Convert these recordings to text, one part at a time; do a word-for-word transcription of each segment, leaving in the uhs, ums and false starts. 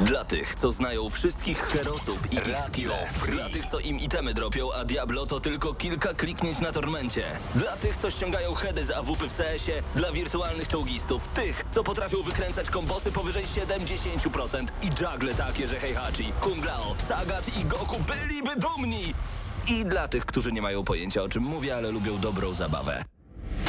Dla tych, co znają wszystkich herosów i ich skillów. Dla tych, co im itemy dropią, a Diablo to tylko kilka kliknięć na tormencie. Dla tych, co ściągają heady z A W P w C S ie. Dla wirtualnych czołgistów. Tych, co potrafią wykręcać kombosy powyżej siedemdziesiąt procent. I juggle takie, że Heihachi, Kung Lao, Sagat i Goku byliby dumni. I dla tych, którzy nie mają pojęcia, o czym mówię, ale lubią dobrą zabawę.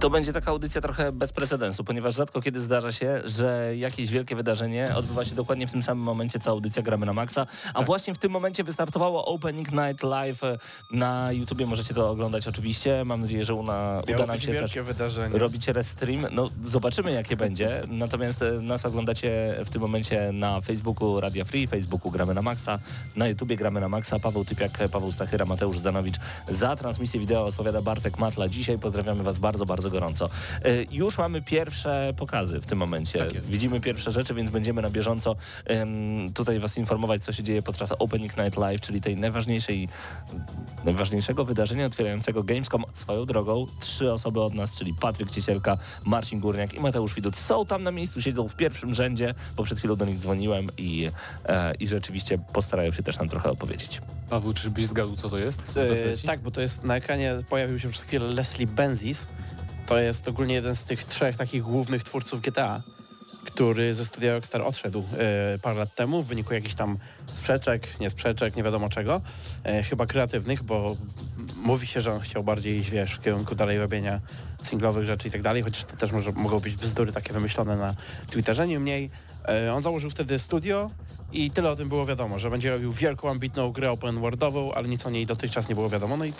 To będzie taka audycja trochę bez precedensu, ponieważ rzadko kiedy zdarza się, że jakieś wielkie wydarzenie odbywa się dokładnie w tym samym momencie, co audycja Gramy na Maxa, a tak. Właśnie w tym momencie wystartowało Opening Night Live na YouTubie, możecie to oglądać oczywiście, mam nadzieję, że una, uda nam się też wydarzenie. Robić restream, no zobaczymy jakie będzie, natomiast nas oglądacie w tym momencie na Facebooku Radia Free, Facebooku Gramy na Maxa, na YouTubie Gramy na Maxa, Paweł Typiak, Paweł Stachyra, Mateusz Zdanowicz, za transmisję wideo odpowiada Bartek Matla, dzisiaj pozdrawiamy Was bardzo, bardzo gorąco. Już mamy pierwsze pokazy w tym momencie. Tak jest. Widzimy pierwsze rzeczy, więc będziemy na bieżąco um, tutaj Was informować, co się dzieje podczas Opening Night Live, czyli tej najważniejszej, najważniejszego wydarzenia otwierającego Gamescom. Swoją drogą trzy osoby od nas, czyli Patryk Ciesielka, Marcin Górniak i Mateusz Widut są tam na miejscu, siedzą w pierwszym rzędzie, bo przed chwilą do nich dzwoniłem i, e, i rzeczywiście postarają się też nam trochę opowiedzieć. Paweł, czyżbyś zgadł, co to jest? E, tak, bo to jest na ekranie pojawił się przez chwilę Leslie Benzies. To jest ogólnie jeden z tych trzech takich głównych twórców G T A, który ze studia Rockstar odszedł e, parę lat temu w wyniku jakichś tam sprzeczek, nie sprzeczek, nie wiadomo czego, e, chyba kreatywnych, bo mówi się, że on chciał bardziej iść, wiesz, w kierunku dalej robienia singlowych rzeczy i tak dalej, chociaż to też może, mogą być bzdury takie wymyślone na Twitterze, niemniej e, on założył wtedy studio i tyle o tym było wiadomo, że będzie robił wielką, ambitną grę open worldową, ale nic o niej dotychczas nie było wiadomo, no i...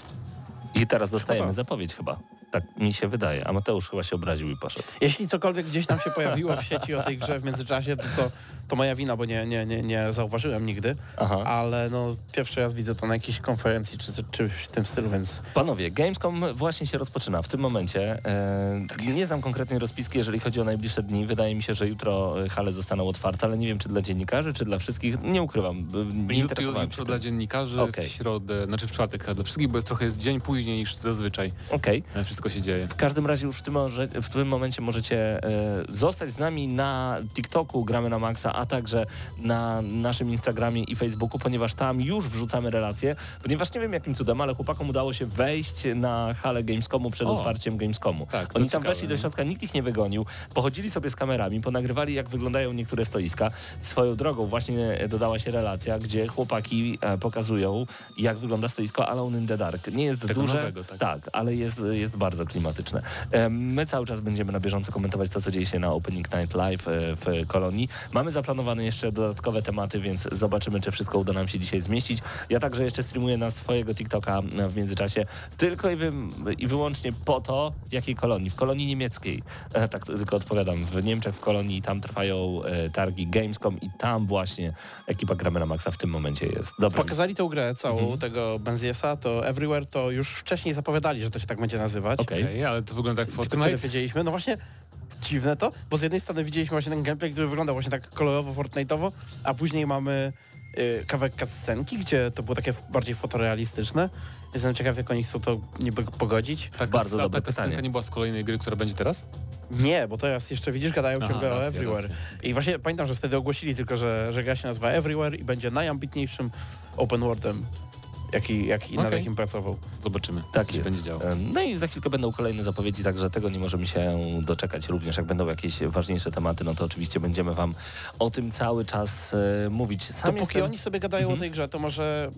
I teraz dostajemy chyba zapowiedź chyba. Tak mi się wydaje, a Mateusz chyba się obraził i poszedł. Jeśli cokolwiek gdzieś tam się pojawiło w sieci o tej grze w międzyczasie, to, to, to moja wina, bo nie, nie, nie, nie zauważyłem nigdy, aha, ale no pierwszy raz widzę to na jakiejś konferencji czy czymś w tym stylu, więc... Panowie, Gamescom właśnie się rozpoczyna w tym momencie. E, tak nie znam konkretnej rozpiski, jeżeli chodzi o najbliższe dni. Wydaje mi się, że jutro hale zostaną otwarte, ale nie wiem, czy dla dziennikarzy, czy dla wszystkich. Nie ukrywam, nie interesowałem jutro się dla dziennikarzy, okay. W środę, znaczy w czwartek dla wszystkich, bo jest trochę jest dzień później niż zazwyczaj. Okej. Okay. Wszystko się dzieje. W każdym razie już w tym, w tym momencie możecie e, zostać z nami na TikToku Gramy na Maxa, a także na naszym Instagramie i Facebooku, ponieważ tam już wrzucamy relacje, ponieważ nie wiem jakim cudem, ale chłopakom udało się wejść na halę Gamescomu przed o, otwarciem Gamescomu. Tak, oni tam ciekawe, weszli do środka, nikt ich nie wygonił, pochodzili sobie z kamerami, ponagrywali jak wyglądają niektóre stoiska. Swoją drogą właśnie dodała się relacja, gdzie chłopaki e, pokazują jak wygląda stoisko Alone in the Dark. Nie jest tego duże, nowego, tak. tak, ale jest, jest bardzo klimatyczne. My cały czas będziemy na bieżąco komentować to, co dzieje się na Opening Night Live w Kolonii. Mamy zaplanowane jeszcze dodatkowe tematy, więc zobaczymy, czy wszystko uda nam się dzisiaj zmieścić. Ja także jeszcze streamuję na swojego TikToka w międzyczasie tylko i, wy, i wyłącznie po to, jakiej kolonii. W kolonii niemieckiej, tak tylko odpowiadam, w Niemczech, w kolonii, tam trwają targi Gamescom i tam właśnie ekipa Gramy na Maxa w tym momencie jest. Dobra. Pokazali tę grę całą, mhm. tego Benziesa, to Everywhere, to już wcześniej zapowiadali, że to się tak będzie nazywać. Okej, okay. okay, ale to wygląda jak Fortnite. Które wiedzieliśmy, no właśnie dziwne to, bo z jednej strony widzieliśmy właśnie ten gameplay, który wyglądał właśnie tak kolorowo, Fortnite'owo, a później mamy yy, kawałek cutscenki, gdzie to było takie bardziej fotorealistyczne. Jestem ciekaw, jak oni chcą to niby pogodzić. Tak, bardzo dobre pytanie. Ta cutscenka nie była z kolejnej gry, która będzie teraz? Nie, bo teraz jeszcze widzisz, gadają Aha, ciągle o Everywhere. Racja. I właśnie pamiętam, że wtedy ogłosili tylko, że, że gra się nazywa Everywhere i będzie najambitniejszym open worldem. Jaki, jaki, okay. nad jakim pracował. Zobaczymy, tak co się będzie działo. No i za chwilkę będą kolejne zapowiedzi, także tego nie możemy się doczekać. Również jak będą jakieś ważniejsze tematy, no to oczywiście będziemy Wam o tym cały czas e, mówić. Sam to jestem... póki oni sobie gadają mhm. o tej grze, to może...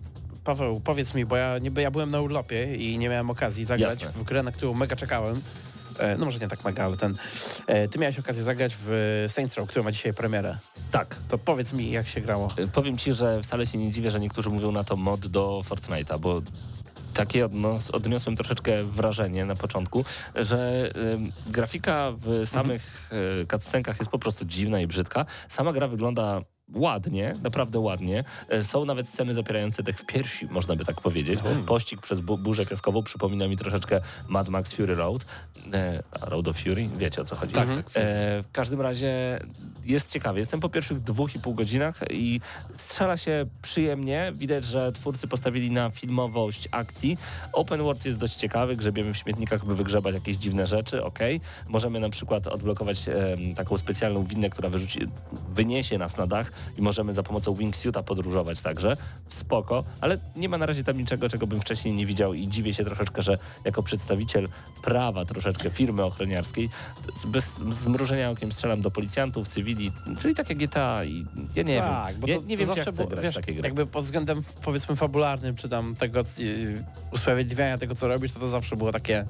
Paweł, powiedz mi, bo ja, nie, ja byłem na urlopie i nie miałem okazji zagrać Jasne. w grę, na którą mega czekałem. E, no może nie tak mega, ale ten... E, ty miałeś okazję zagrać w Saints Row, który ma dzisiaj premierę. Tak. To powiedz mi, jak się grało. Powiem Ci, że wcale się nie dziwię, że niektórzy mówią na to mod do Fortnite'a, bo takie odniosłem troszeczkę wrażenie na początku, że y, grafika w samych y, cutscenkach jest po prostu dziwna i brzydka. Sama gra wygląda... ładnie, naprawdę ładnie. Są nawet sceny zapierające dech w piersi, można by tak powiedzieć. Pościg przez bu- burzę piaskową przypomina mi troszeczkę Mad Max Fury Road. E, Road of Fury? Wiecie o co chodzi. Tak, tak. E, w każdym razie jest ciekawie. Jestem po pierwszych dwóch i pół godzinach i strzela się przyjemnie. Widać, że twórcy postawili na filmowość akcji. Open world jest dość ciekawy, grzebiemy w śmietnikach, by wygrzebać jakieś dziwne rzeczy, okej. Okay. Możemy na przykład odblokować e, taką specjalną winnę, która wyrzuci, wyniesie nas na dach i możemy za pomocą wingsuita podróżować także. Spoko, ale nie ma na razie tam niczego, czego bym wcześniej nie widział i dziwię się troszeczkę, że jako przedstawiciel prawa troszeczkę firmy ochroniarskiej bez zmrużenia okiem strzelam do policjantów, cywili, czyli takie G T A i ja nie tak, wiem, bo to, ja nie to wiem zawsze, bo, wiesz, takie gry. Jakby pod względem powiedzmy fabularnym czy tam tego usprawiedliwiania tego co robisz, to to zawsze było takie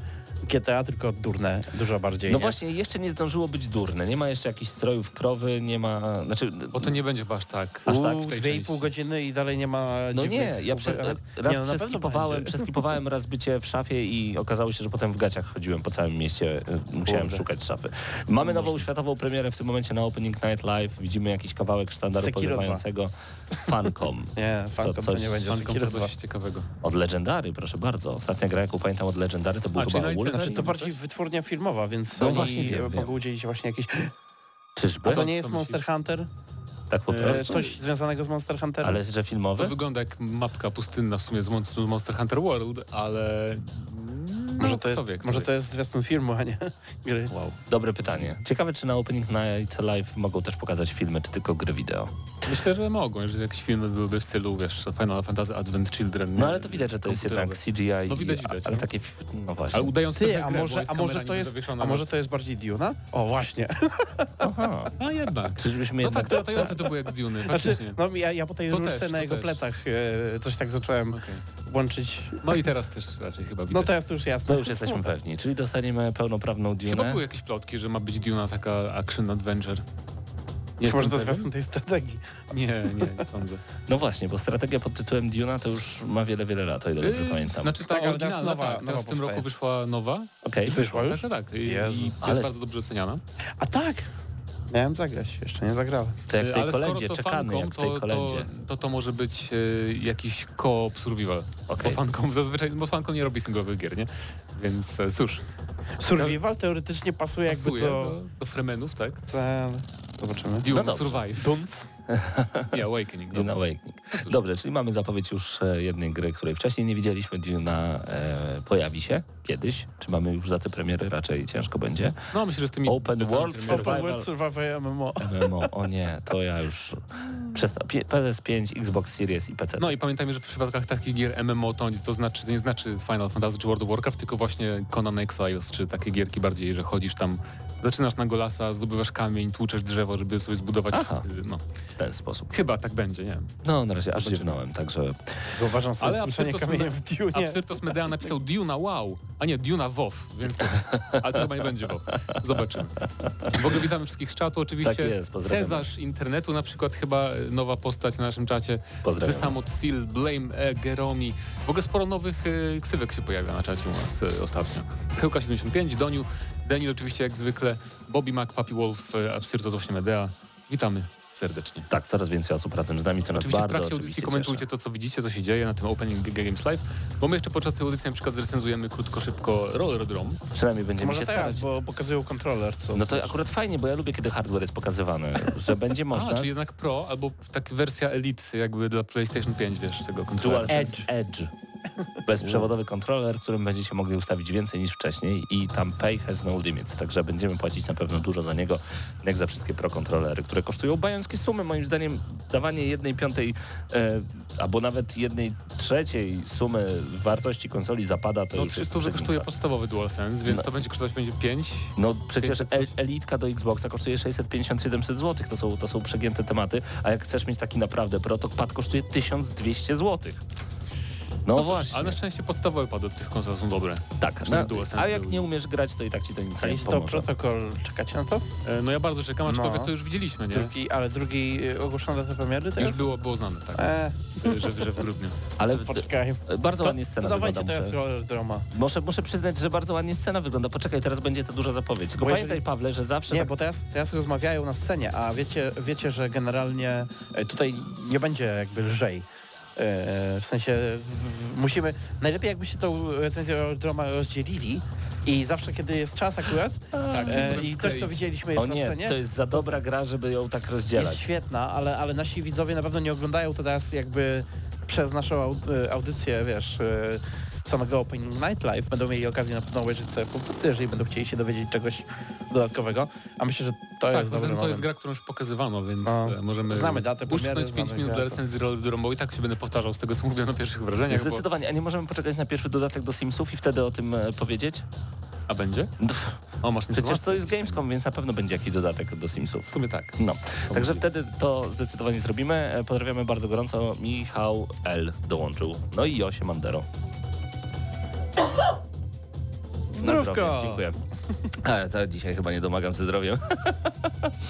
G T A, tylko durne, dużo bardziej. No nie? Właśnie, jeszcze nie zdążyło być durne, nie ma jeszcze jakichś strojów krowy, nie ma... Znaczy, bo to nie będzie aż tak. Aż tak w tej dwie i pół godziny i dalej nie ma... No nie, ja prze, raz nie, no przeskipowałem, przeskipowałem raz bycie w szafie i okazało się, że potem w gaciach chodziłem po całym mieście, musiałem Boże. szukać szafy. Mamy nową światową premierę w tym momencie na Opening Night Live, widzimy jakiś kawałek sztandaru podrywającego Funcom. Nie, Funcom to, coś, to nie będzie. Funcom to coś ciekawego. Od Legendary, proszę bardzo. Ostatnia gra, jaką pamiętam od Legendary, to był A, chyba Wolf. Znaczy, to bardziej wytwórnia filmowa, więc no oni właśnie, wiem, mogą wiem. udzielić właśnie jakiejś... Czyżby? A to nie jest Monster Hunter? Tak po prostu. Coś związanego z Monster Hunterem. Ale że filmowy? To wygląda jak mapka pustynna w sumie z Monster Hunter World, ale... Może to jest, to wie, może to jest zwiastun filmu, a nie gry. Wow. Dobre pytanie. Ciekawe, czy na Opening Night Live mogą też pokazać filmy, czy tylko gry wideo? Myślę, że mogą, jeżeli jakieś filmy byłyby w stylu, wiesz, Final Fantasy Advent Children. No ale to widać, że to jest jednak C G I. No widać, widać. Ale no. takie, no właśnie. Ale udając Ty, tę a, grę, może, a, może to jest, a może to jest bardziej Duna? O, właśnie. Aha. A jednak. Czyżbyśmy no jednak... tak, latające to były jak z Duny, znaczy, no ja, ja po tej rurce na jego też. plecach e, coś tak zacząłem okay. łączyć. No i teraz też raczej chyba widać. No teraz to już jasne. To już jesteśmy pewni, czyli dostaniemy pełnoprawną Dune. Chyba były jakieś plotki, że ma być Duna taka action adventure. Nie Może to zwiastun tej strategii. Nie, nie sądzę. No właśnie, bo strategia pod tytułem Duna to już ma wiele, wiele lat, o ile dobrze yy, pamiętam. Znaczy ta oryginalna, nowa, tak, teraz w tym roku wyszła nowa. Okej. Wyszła już? Tak, tak. I Jezu. jest Ale... bardzo dobrze oceniana. A tak! Miałem zagrać, jeszcze nie zagrałem. To jak w tej Ale kolędzie, to czekany Funcom, jak w tej to, kolędzie. To, to, to może być y, jakiś co-op survival. Okay. Bo Funcom zazwyczaj, bo Funcom nie robi singlowych gier, nie? Więc e, cóż. Survival teoretycznie pasuje, pasuje jakby do... do, do Fremenów, tak? Ta... Zobaczymy. Dune no Survive. Dunt? Nie, Awakening. Dune Awakening. No dobrze, czyli mamy zapowiedź już jednej gry, której wcześniej nie widzieliśmy. Duna e, pojawi się kiedyś. Czy mamy już za te premiery? Raczej ciężko będzie. No myślę, że z tymi... Open World Survival. Open World Survival M M O. M M O. O nie, to ja już... Przesta- P S pięć, Xbox Series i P C. No i pamiętajmy, że w przypadkach takich gier M M O to, to, znaczy, to nie znaczy Final Fantasy czy World of Warcraft, tylko właśnie Conan Exiles, czy takie gierki bardziej, że chodzisz tam, zaczynasz na Golasa, zdobywasz kamień, tłuczesz drzewo, żeby sobie zbudować... Aha. No. W ten sposób. Chyba tak będzie, nie? No na razie aż dziwnąłem, także... Zauważam sobie zmuszenie kamienia w Dune. Absyrtos Medea napisał Duna wow, a nie Duna WoW, więc ale to chyba nie będzie WoW. Zobaczymy. W ogóle witamy wszystkich z czatu, oczywiście. Tak jest, pozdrawiam. Cezarz internetu na przykład chyba nowa postać na naszym czacie. Pozdrawiam. Cesamut Seal, Blame, e, Geromi. W ogóle sporo nowych e, ksywek się pojawia na czacie u nas e, ostatnio. Hełka siedemdziesiąt pięć, Doniu, Daniel oczywiście jak zwykle, Bobby Mac, Papi Wolf, e, Absyrtos osiem Medea. Witamy serdecznie. Tak, coraz więcej osób razem z nami, coraz oczywiście bardzo w trakcie audycji komentujcie cieszę. to, co widzicie, co się dzieje na tym Opening Games Live, bo my jeszcze podczas tej audycji na przykład zrecenzujemy krótko, szybko Rollerdrome. Przynajmniej będziemy może się teraz, starać. bo pokazują kontroler. Co no to jest akurat fajnie, bo ja lubię, kiedy hardware jest pokazywany, że będzie można... A, czyli jednak Pro, albo taka wersja Elite jakby dla PlayStation pięć, wiesz, tego kontrolera. DualSense Edge. Bezprzewodowy kontroler, którym będziecie mogli ustawić więcej niż wcześniej i tam pay has no limits, także będziemy płacić na pewno dużo za niego, jak za wszystkie pro kontrolery, które kosztują bajońskie sumy. Moim zdaniem dawanie jednej piątej e, albo nawet jednej trzeciej sumy wartości konsoli zapada to no, jest... No trzysta kosztuje podstawowy DualSense, więc no. to będzie kosztować będzie pięć. No przecież pięć, elitka do Xboxa kosztuje sześćset pięćdziesiąt do siedemset złotych, to są, to są przegięte tematy, a jak chcesz mieć taki naprawdę pro, to pad kosztuje tysiąc dwieście złotych. No, no właśnie. Cóż, ale na szczęście podstawowe pady od tych konsol są dobre. Tak, na, a jak był. nie umiesz grać, to i tak ci to nic nie pomoże. Callisto Protocol, czekacie na to? E, no ja bardzo czekam, aczkolwiek no. to już widzieliśmy, nie? Drugi, ale drugi ogłoszone te premiery teraz? Już było, było znane, tak. E. Że, że w grudniu. Ale to poczekaj. Bardzo to, ładnie scena to wygląda. Dawajcie teraz drama. Muszę, muszę przyznać, że bardzo ładnie scena wygląda. Poczekaj, teraz będzie to duża zapowiedź. Tylko bo pamiętaj, jeżeli... Pawle, że zawsze... Nie, tak... bo teraz, teraz rozmawiają na scenie, a wiecie, wiecie, że generalnie tutaj nie będzie jakby lżej. W sensie w, w, musimy, najlepiej jakbyście tą recenzję Rollerdrome'a rozdzielili, I zawsze, kiedy jest czas akurat tak, e, i coś, co widzieliśmy jest o na scenie. Nie, to jest za dobra gra, żeby ją tak rozdzielać. Jest świetna, ale, ale nasi widzowie na pewno nie oglądają teraz jakby przez naszą audycję, wiesz, samego Opening Night Live. Będą mieli okazję na pewno obejrzeć sobie powtórce, jeżeli będą chcieli się dowiedzieć czegoś dodatkowego. A myślę, że to tak, jest dobry moment. To jest gra, którą już pokazywano, więc no, możemy znamy datę uszczknąć pięć minut datę. Dla recenzji Bloodborne, i tak się będę powtarzał z tego, co mówiłem na pierwszych wrażeniach. Zdecydowanie, bo... a nie możemy poczekać na pierwszy dodatek do Simsów i wtedy o tym powiedzieć? A będzie? O, masz przecież to jest Gamescom, więc na pewno będzie jakiś dodatek do Simsów. W sumie tak. No. Także wtedy to zdecydowanie zrobimy. Pozdrawiamy bardzo gorąco. Michał L. dołączył. No i Josie Mandero. Zdrówko! Dziękuję. Ale to dzisiaj chyba nie domagam ze zdrowiem.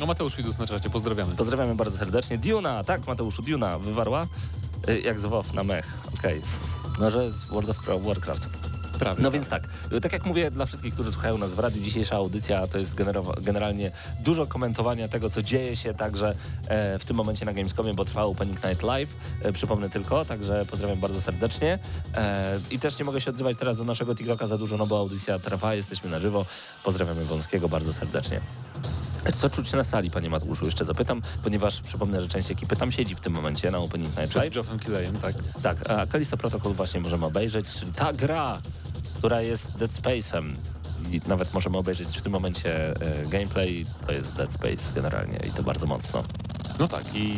No Mateusz Widut na czacie, pozdrawiamy. Pozdrawiamy bardzo serdecznie. Duna, tak Mateuszu, Duna wywarła jak z WoW na mech. Okej. Okay. No, że z World of Warcraft. Prawie, no tak. Więc tak, tak jak mówię dla wszystkich, którzy słuchają nas w radiu, dzisiejsza audycja to jest genero- generalnie dużo komentowania tego, co dzieje się także e, w tym momencie na Gamescomie, bo trwa Opening Night Live, e, przypomnę tylko, także pozdrawiam bardzo serdecznie e, i też nie mogę się odzywać teraz do naszego TikToka za dużo, no bo audycja trwa, jesteśmy na żywo, pozdrawiamy Wąskiego bardzo serdecznie. Co czuć na sali, panie Mateuszu? Jeszcze zapytam, ponieważ przypomnę, że część ekipy tam siedzi w tym momencie na Opening Night Live. Przed Geoffem Killejem, tak. Tak, a Callisto Protocol właśnie możemy obejrzeć, czyli ta gra, która jest Dead Space'em i nawet możemy obejrzeć w tym momencie e, gameplay, to jest Dead Space generalnie i to bardzo mocno. No tak i,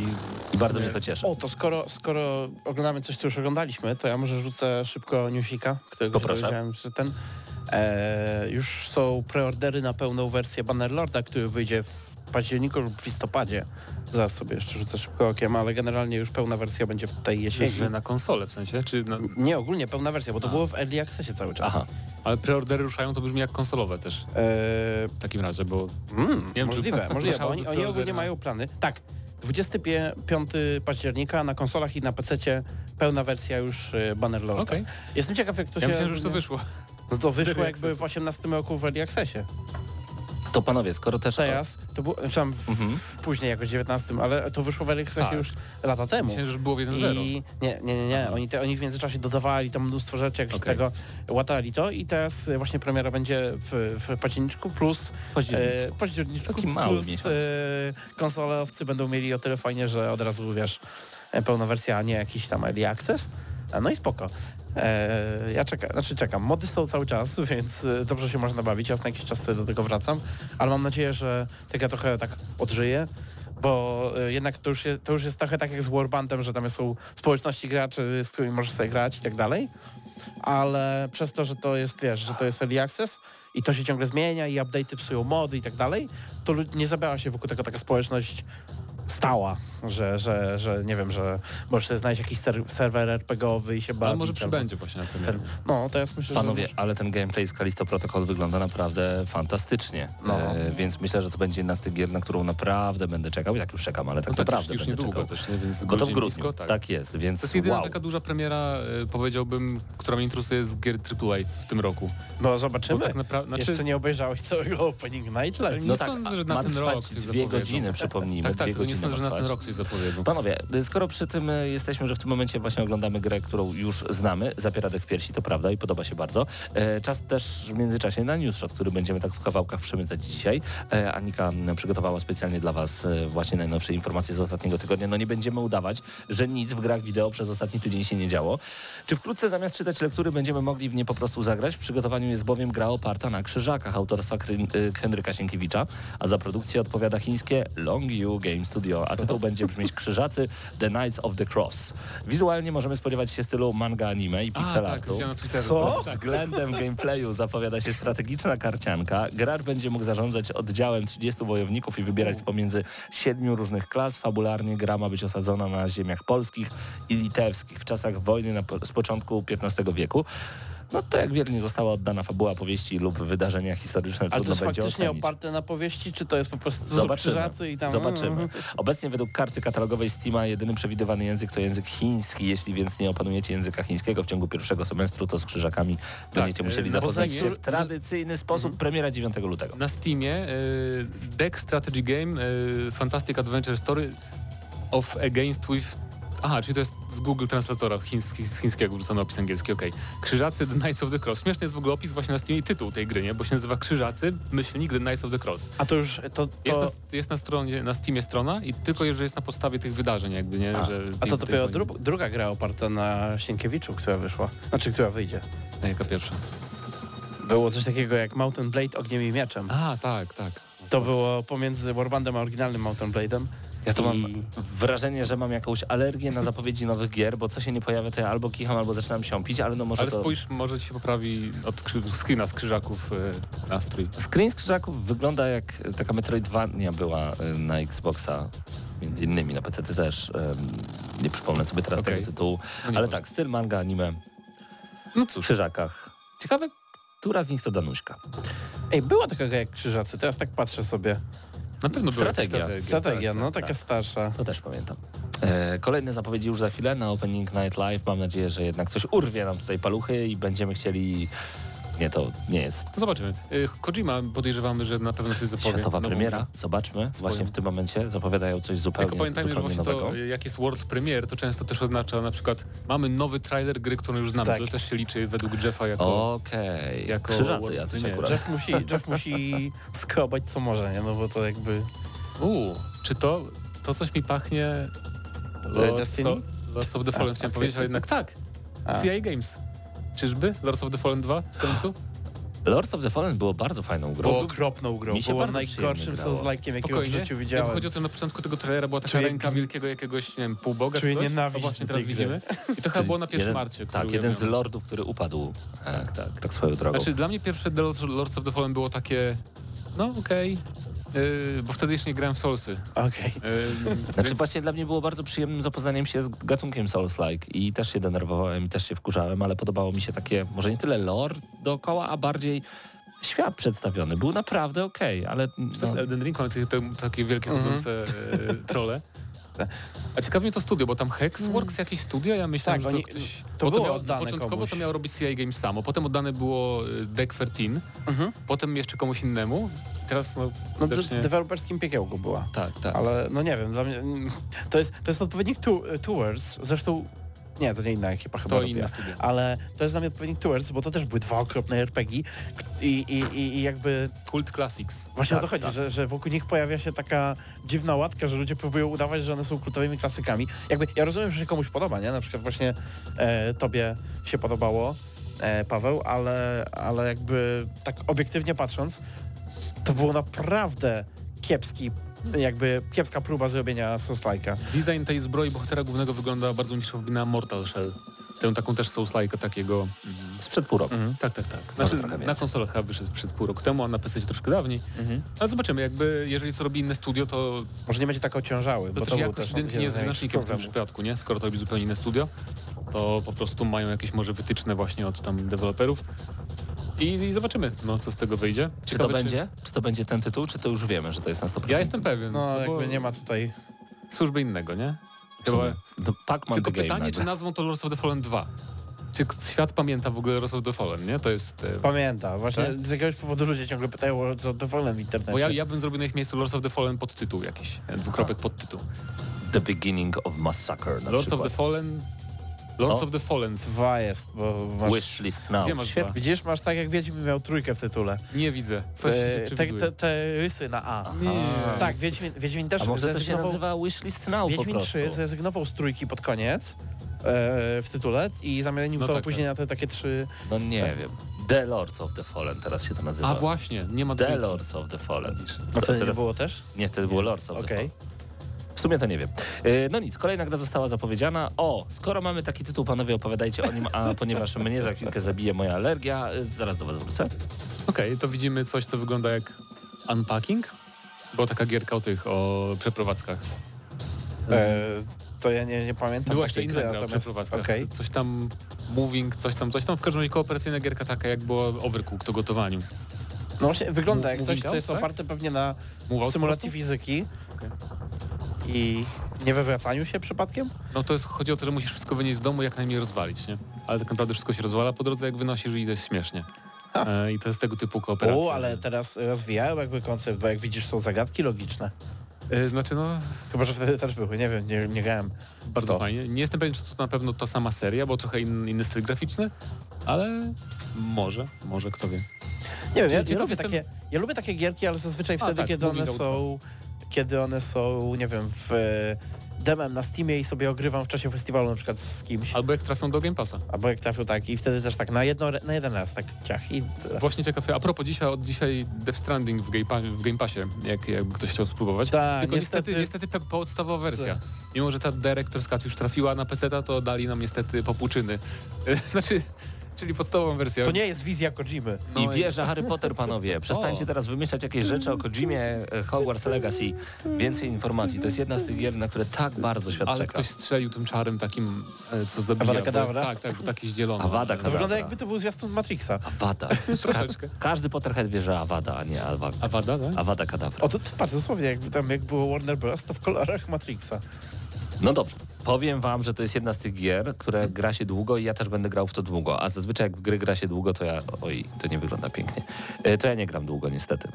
i bardzo mnie to cieszy. O, to skoro, skoro oglądamy coś, co już oglądaliśmy, to ja może rzucę szybko newsika, którego powiedziałem, że ten... Eee, już są preordery na pełną wersję Bannerlorda, który wyjdzie w październiku lub w listopadzie. Zaraz sobie jeszcze rzucę szybko okiem, ale generalnie już pełna wersja będzie w tej jesieni. Że na konsolę w sensie? Czy na... Nie, ogólnie pełna wersja, bo to A. było w Early Accessie cały czas. Aha. Ale preordery ruszają, to brzmi jak konsolowe też. Eee... W takim razie, bo... Mm, nie wiem, możliwe, czy... możliwe, bo oni, oni ogólnie mają plany. Tak. dwudziestego piątego października na konsolach i na pececie pełna wersja już Bannerlorda. Okay. Jestem ciekaw, jak to ja się... Ja myślę, że już to wyszło. No to wyszło jakby w osiemnastym roku w Early Accessie. To panowie, skoro też... Teraz, to było, tam w, mhm. później jakoś dziewiętnastym, ale to wyszło w Early Accessie tak. już lata temu. Myślę, że już było w jeden zero. I nie, nie, nie, nie. Oni, te, oni w międzyczasie dodawali tam mnóstwo rzeczy, jak okay. się tego łatali to i teraz właśnie premiera będzie w, w październiczku plus... Październiczku. E, październiczku Taki mały plus e, konsolowcy będą mieli o tyle fajnie, że od razu, wiesz, pełna wersja, a nie jakiś tam Early Access. No i spoko. Eee, ja czekam, znaczy czekam. Mody są cały czas, więc dobrze się można bawić. Ja na jakiś czas do tego wracam, ale mam nadzieję, że tak ja trochę tak odżyję, bo jednak to już jest, to już jest trochę tak jak z Warbandem, że tam są społeczności graczy, z którymi możesz sobie grać i tak dalej, ale przez to, że to jest, wiesz, że to jest early access i to się ciągle zmienia i update'y psują mody i tak dalej, to nie zabrała się wokół tego taka społeczność stała, że, że, że nie wiem, że możesz sobie znaleźć jakiś ser- serwer er pe gie owy i się bawić. Ale może przybędzie właśnie na premierę. No, to ja myślę, panowie, że... Panowie, ale ten gameplay z Callisto Protocol wygląda naprawdę fantastycznie, no. E, więc myślę, że to będzie jedna z tych gier, na którą naprawdę będę czekał. I tak już czekam, ale tak, no tak naprawdę już, już będę niedługo czekał. Też, nie? Więc bo to w grudniu, blisko, tak. tak jest, więc to jest jedyna wow. taka duża premiera, y, powiedziałbym, która mnie interesuje z gier triple A w tym roku. No zobaczymy. Tak napra- znaczy... Jeszcze nie obejrzałeś całego Opening Night Live. No, no tak, sądzę, że na ten rok dwie godziny, przypomnijmy. Tak, tak, sądzę, że na ten rok coś zapowiedzą. Panowie, skoro przy tym jesteśmy, że w tym momencie właśnie oglądamy grę, którą już znamy, zapiera dech piersi, to prawda i podoba się bardzo. E, czas też w międzyczasie na newsshot, który będziemy tak w kawałkach przemycać dzisiaj. E, Anika przygotowała specjalnie dla was właśnie najnowsze informacje z ostatniego tygodnia. No nie będziemy udawać, że nic w grach wideo przez ostatni tydzień się nie działo. Czy wkrótce zamiast czytać lektury będziemy mogli w nie po prostu zagrać? W przygotowaniu jest bowiem gra oparta na Krzyżakach autorstwa Kry- Henryka Sienkiewicza, a za produkcję odpowiada chińskie Longyu Game Studio. A tytuł będzie brzmieć Krzyżacy, The Knights of the Cross. Wizualnie możemy spodziewać się stylu manga anime i pixel artu. Tak, co? Pod względem gameplayu zapowiada się strategiczna karcianka. Gracz będzie mógł zarządzać oddziałem trzydziestu wojowników i wybierać pomiędzy siedmiu różnych klas. Fabularnie gra ma być osadzona na ziemiach polskich i litewskich w czasach wojny na po- z początku piętnastego wieku. No to jak wiernie została oddana fabuła powieści lub wydarzenia historyczne, trudno będzie ocenić. Ale to jest faktycznie oparte na powieści, czy to jest po prostu Zobaczymy. i tam... Zobaczymy. Obecnie według karty katalogowej Steama jedyny przewidywany język to język chiński. Jeśli więc nie opanujecie języka chińskiego w ciągu pierwszego semestru, to z Krzyżakami tak. będziecie musieli no zapoznać się w tradycyjny sposób. Mm-hmm. Premiera dziewiątego lutego. Na Steamie y, Deck Strategy Game y, Fantastic Adventure Story of Against with Aha, czyli to jest z Google Translatora chiński, z chińskiego wrzucony opis angielski, okej. Okay. Krzyżacy, The Knights of the Cross. Śmieszny jest w ogóle opis właśnie na Steamie i tytuł tej gry, nie? Bo się nazywa Krzyżacy, myślnik The Knights of the Cross. A to już... to, to... Jest, na, jest na stronie, na Steamie strona i tylko jeżeli jest na podstawie tych wydarzeń jakby, nie? A, że a to dopiero dru druga gra oparta na Sienkiewiczu, która wyszła. Znaczy, która wyjdzie. A jaka pierwsza? Było coś takiego jak Mount and Blade ogniem i mieczem. A, tak, tak. To było pomiędzy Warbandem a oryginalnym Mount and Blade'em. Ja to mam I... wrażenie, że mam jakąś alergię na zapowiedzi nowych gier, bo co się nie pojawia, to ja albo kicham, albo zaczynam siąpić, ale no może Ale to... spójrz, może ci się poprawi od screena z Krzyżaków yy, nastrój. Screen z Krzyżaków wygląda jak taka Metroidvania była yy, na Xboxa, między innymi na P C też. Yy, nie przypomnę sobie teraz okay. tego tytułu, no ale tak, styl manga, anime, no cóż. Krzyżakach. Ciekawe, która z nich to Danuśka. Ej, była taka jak Krzyżacy, teraz tak patrzę sobie. Na pewno była strategia. Strategia, strategia no taka tak. starsza. To też pamiętam. E, kolejne zapowiedzi już za chwilę na Opening Night Live. Mam nadzieję, że jednak coś urwie nam tutaj paluchy i będziemy chcieli... Nie, to nie jest. Zobaczymy. Kojima podejrzewamy, że na pewno coś zapowie. Światowa nową premiera, grę. Zobaczmy. Swoją. Właśnie w tym momencie zapowiadają coś zupełnie nowego. Pamiętajmy, zupełnie że właśnie nowego. To, jak jest world premiere, to często też oznacza na przykład mamy nowy trailer gry, którą już znamy. Tak. To też się liczy według Jeffa jako... Okej. Okay. Krzyżacy ja coś akurat. Jeff musi, Jeff musi skrobać co może, nie? No bo to jakby... Uuu, czy to, to coś mi pachnie... Lords of, Lords of the Fallen, chciałem okay. powiedzieć, ale jednak tak. C I A Games. Czyżby? Lords of the Fallen dwa w końcu? Lords of the Fallen było bardzo fajną grą. Było okropną grą, było najgorszym souls-like'iem, jakiego w życiu widziałem. Jak chodzi o to, na początku tego trailera była taka Czuję... ręka wielkiego jakiegoś, nie wiem, półboga czy coś, to właśnie teraz widzimy. I to chyba było na pierwszym marcie. Tak, jeden z lordów, który upadł tak, tak, tak swoją drogą. Znaczy dla mnie pierwsze Lords of the Fallen było takie, no okej. Okay. Yy, bo wtedy jeszcze nie grałem w Soulsy. Okej. Okay. Yy, znaczy więc... właśnie dla mnie było bardzo przyjemnym zapoznaniem się z gatunkiem Souls-like i też się denerwowałem i też się wkurzałem, ale podobało mi się takie, może nie tyle lore dookoła, a bardziej świat przedstawiony. Był naprawdę okej, okay, ale... No... To jest Elden Ring, ale te, te, takie wielkie chodzące mm-hmm. trolle. A ciekawi mnie to studio, bo tam Hexworks jakieś studio, ja myślałem, tak, że to ktoś... To było to miało, oddane początkowo komuś. To miało robić C I A Games samo, potem oddane było Deck trzynaście, mhm. potem jeszcze komuś innemu, teraz no... No to w deweloperskim piekiełku była. Tak, tak. Ale no nie wiem, dla mnie... To jest, to jest odpowiednik Tours, zresztą... Nie, to nie inna chyba chyba robię, ale to jest dla mnie odpowiednik Tours, bo to też były dwa okropne R P G i, i, i jakby... Cult Classics. Właśnie tak, o to chodzi, tak. że, że wokół nich pojawia się taka dziwna łatka, że ludzie próbują udawać, że one są kultowymi klasykami. Jakby ja rozumiem, że się komuś podoba, nie? Na przykład właśnie e, tobie się podobało, e, Paweł, ale, ale jakby tak obiektywnie patrząc, to było naprawdę kiepski jakby kiepska próba zrobienia Souls-like'a. Design tej zbroi bohatera głównego wygląda bardzo mi przypomina Mortal Shell. Tę taką też Souls-like'a takiego... Mm-hmm. Sprzed pół roku. Mm-hmm. Tak, tak, tak. Znaczy, na konsolach chyba wyszedł sprzed pół roku temu, a na P C troszkę dawniej. Mm-hmm. Ale zobaczymy, jakby jeżeli co robi inne studio, to... Może nie będzie tak ociążały, bo to, to jakoś też nie jest wyznacznikiem w tym przypadku, nie? Skoro to robi zupełnie inne studio, to po prostu mają jakieś może wytyczne właśnie od tam deweloperów. I, I zobaczymy, no co z tego wyjdzie. Ciekawe, czy to będzie? Czy... czy to będzie ten tytuł, czy to już wiemy, że to jest na sto procent? Ja jestem pewien. No, no jakby nie ma tutaj... Służby innego, nie? Chyba... Tylko pytanie, nagle. Czy nazwą to Lords of the Fallen dwa? Czy świat pamięta w ogóle Lords of the Fallen, nie? To jest... E... Pamięta. Właśnie tak? Z jakiegoś powodu ludzie ciągle pytają o Lords of the Fallen w internecie. Bo ja, ja bym zrobił na ich miejscu Lords of the Fallen podtytuł jakiś. Dwukropek podtytuł. The Beginning of Massacre na Lords przykład. Of the Fallen... Lords no. of the Fallen. Dwa jest, bo masz... Wishlist now. Gdzie masz dwa? Widzisz, masz tak jak Wiedźmin miał trójkę w tytule. Nie widzę. Coś e, te, te, te rysy na A. Nie. Tak, Wiedźmin, Wiedźmin też zrezygnował... A może zrezygnował... to się nazywa Wishlist now Wiedźmin po prostu. Wiedźmin trzy zrezygnował z trójki pod koniec e, w tytule i zamienił no to tak, później tak. na te takie trzy... No nie tak. wiem. The Lords of the Fallen teraz się to nazywa. A właśnie, nie ma... The trójki. Lords of the Fallen. A to teraz... nie było też? Nie, wtedy było Lords of okay. the Fallen. W sumie to nie wiem. No nic, kolejna gra została zapowiedziana. O, skoro mamy taki tytuł, panowie opowiadajcie o nim, a ponieważ mnie za chwilkę zabije moja alergia, zaraz do was wrócę. Okej, okay, to widzimy coś, co wygląda jak Unpacking? Była taka gierka o tych, o przeprowadzkach. Eee, to ja nie, nie pamiętam. Była jeszcze inna gra o przeprowadzkach. Okay. Coś tam, moving, coś tam, coś tam. W każdym razie kooperacyjna gierka taka, jak była Overcooked o gotowaniu. No właśnie, wygląda jak coś, co jest oparte pewnie na symulacji fizyki. Okay. I nie wywracaniu się przypadkiem? No to jest, chodzi o to, że musisz wszystko wynieść z domu, jak najmniej rozwalić, nie? Ale tak naprawdę wszystko się rozwala po drodze, jak wynosisz i idziesz śmiesznie. E, I to jest tego typu kooperacja. O, ale teraz rozwijają jakby koncept, bo jak widzisz, są zagadki logiczne. Znaczy no... Chyba, że wtedy też były, nie wiem, nie, nie grałem. Bardzo to. Fajnie. Nie jestem pewien, czy to na pewno to sama seria, bo trochę inny, inny styl graficzny, ale może, może, kto wie. Nie wiem, ja, ja, lubię takie, ja lubię takie gierki, ale zazwyczaj A, wtedy, tak, kiedy one są... Kiedy one są, nie wiem, w demem na Steamie i sobie ogrywam w czasie festiwalu na przykład z kimś. Albo jak trafią do Game Passa. Albo jak trafią, tak. I wtedy też tak na, jedno, na jeden raz tak ciach i... Właśnie ciekawe. A propos dzisiaj, od dzisiaj Death Stranding w Game, w Game Passie, jak, jak ktoś chciał spróbować. Ta, Tylko niestety, niestety, niestety podstawowa wersja. Ta. Mimo, że ta Director's Cut już trafiła na peceta, to dali nam niestety popłuczyny. znaczy... Czyli podstawową wersję. To nie jest wizja Kojimy. No I wieża Harry Potter, panowie. Przestańcie o. teraz wymyślać jakieś rzeczy o Kojimie, Hogwarts Legacy. Więcej informacji. To jest jedna z tych gier, na które tak bardzo świat Ale czeka. ktoś strzelił tym czarem takim, co zabija. Avada Kedavra? Tak, tak, taki zielono. Avada Kedavra. To wygląda jakby to był zwiastun Matrixa. Avada. Troszeczkę. Ka- każdy Potterhead wie, że Avada, a nie Avada. Avada, tak? Avada Kedavra. O, to, to patrz, dosłownie, jakby tam jak było Warner Bros., to w kolorach Matrixa. No dobrze. Powiem wam, że to jest jedna z tych gier, które gra się długo i ja też będę grał w to długo, a zazwyczaj jak w gry gra się długo, to ja... Oj, to nie wygląda pięknie. To ja nie gram długo, niestety.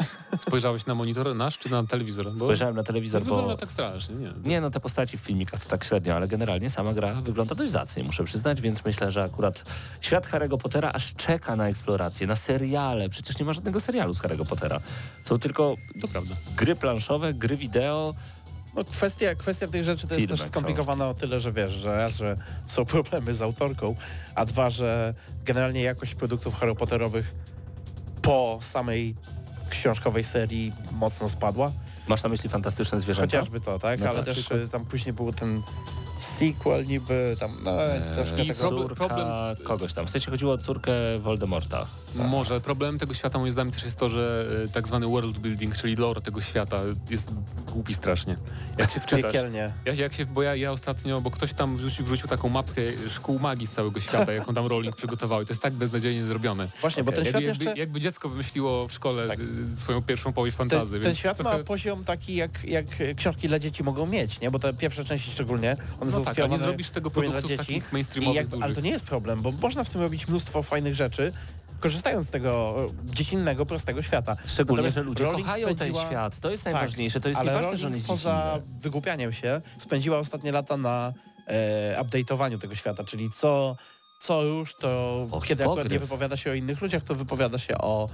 Spojrzałeś na monitor nasz czy na telewizor? Bo... Spojrzałem na telewizor, no, bo... Wygląda tak strasznie, nie? Nie, no te postaci w filmikach to tak średnio, ale generalnie sama gra wygląda dość zacnie, muszę przyznać, więc myślę, że akurat świat Harry'ego Pottera aż czeka na eksplorację, na seriale. Przecież nie ma żadnego serialu z Harry'ego Pottera. Są tylko to prawda. gry planszowe, gry wideo. No kwestia, kwestia tych rzeczy to jest Feedback też skomplikowana o tyle, że wiesz, że raz, że są problemy z autorką, a dwa, że generalnie jakość produktów Harry Potterowych po samej książkowej serii mocno spadła. Masz na myśli Fantastyczne zwierzęta? Chociażby to, tak, no ale tak, też przykład. tam później był ten sequel niby tam, no eee, troszkę tego... Problem, problem kogoś tam, w sensie chodziło o córkę Voldemorta. Tak. Może, problem tego świata moim zdaniem też jest to, że tak zwany world building, czyli lore tego świata jest głupi strasznie. Jak się wczytasz... Ja, jak się, bo ja, ja ostatnio, bo ktoś tam wrzucił, wrzucił taką mapkę szkół magii z całego świata, jaką tam Rowling przygotowały. To jest tak beznadziejnie zrobione. Właśnie, okay. bo ten świat jakby, jeszcze... Jakby dziecko wymyśliło w szkole tak. swoją pierwszą powieść fantasy. Ten, ten świat trochę... ma poziom taki, jak, jak książki dla dzieci mogą mieć, nie? Bo te pierwsze części szczególnie, one no są tak, skierowane... nie zrobisz tego produktu dla dzieci, mainstreamowych. Jakby, ale to nie jest problem, bo można w tym robić mnóstwo fajnych rzeczy, korzystając z tego dziecinnego, prostego świata. Szczególnie, Natomiast że ludzie Rowling kochają spędziła... ten świat. To jest najważniejsze. Tak, to jest ale nieważne, Rowling, że on jest poza dziecinny. wygłupianiem się spędziła ostatnie lata na e, update'owaniu tego świata, czyli co, co już, to o, kiedy pokryw. akurat nie wypowiada się o innych ludziach, to wypowiada się o,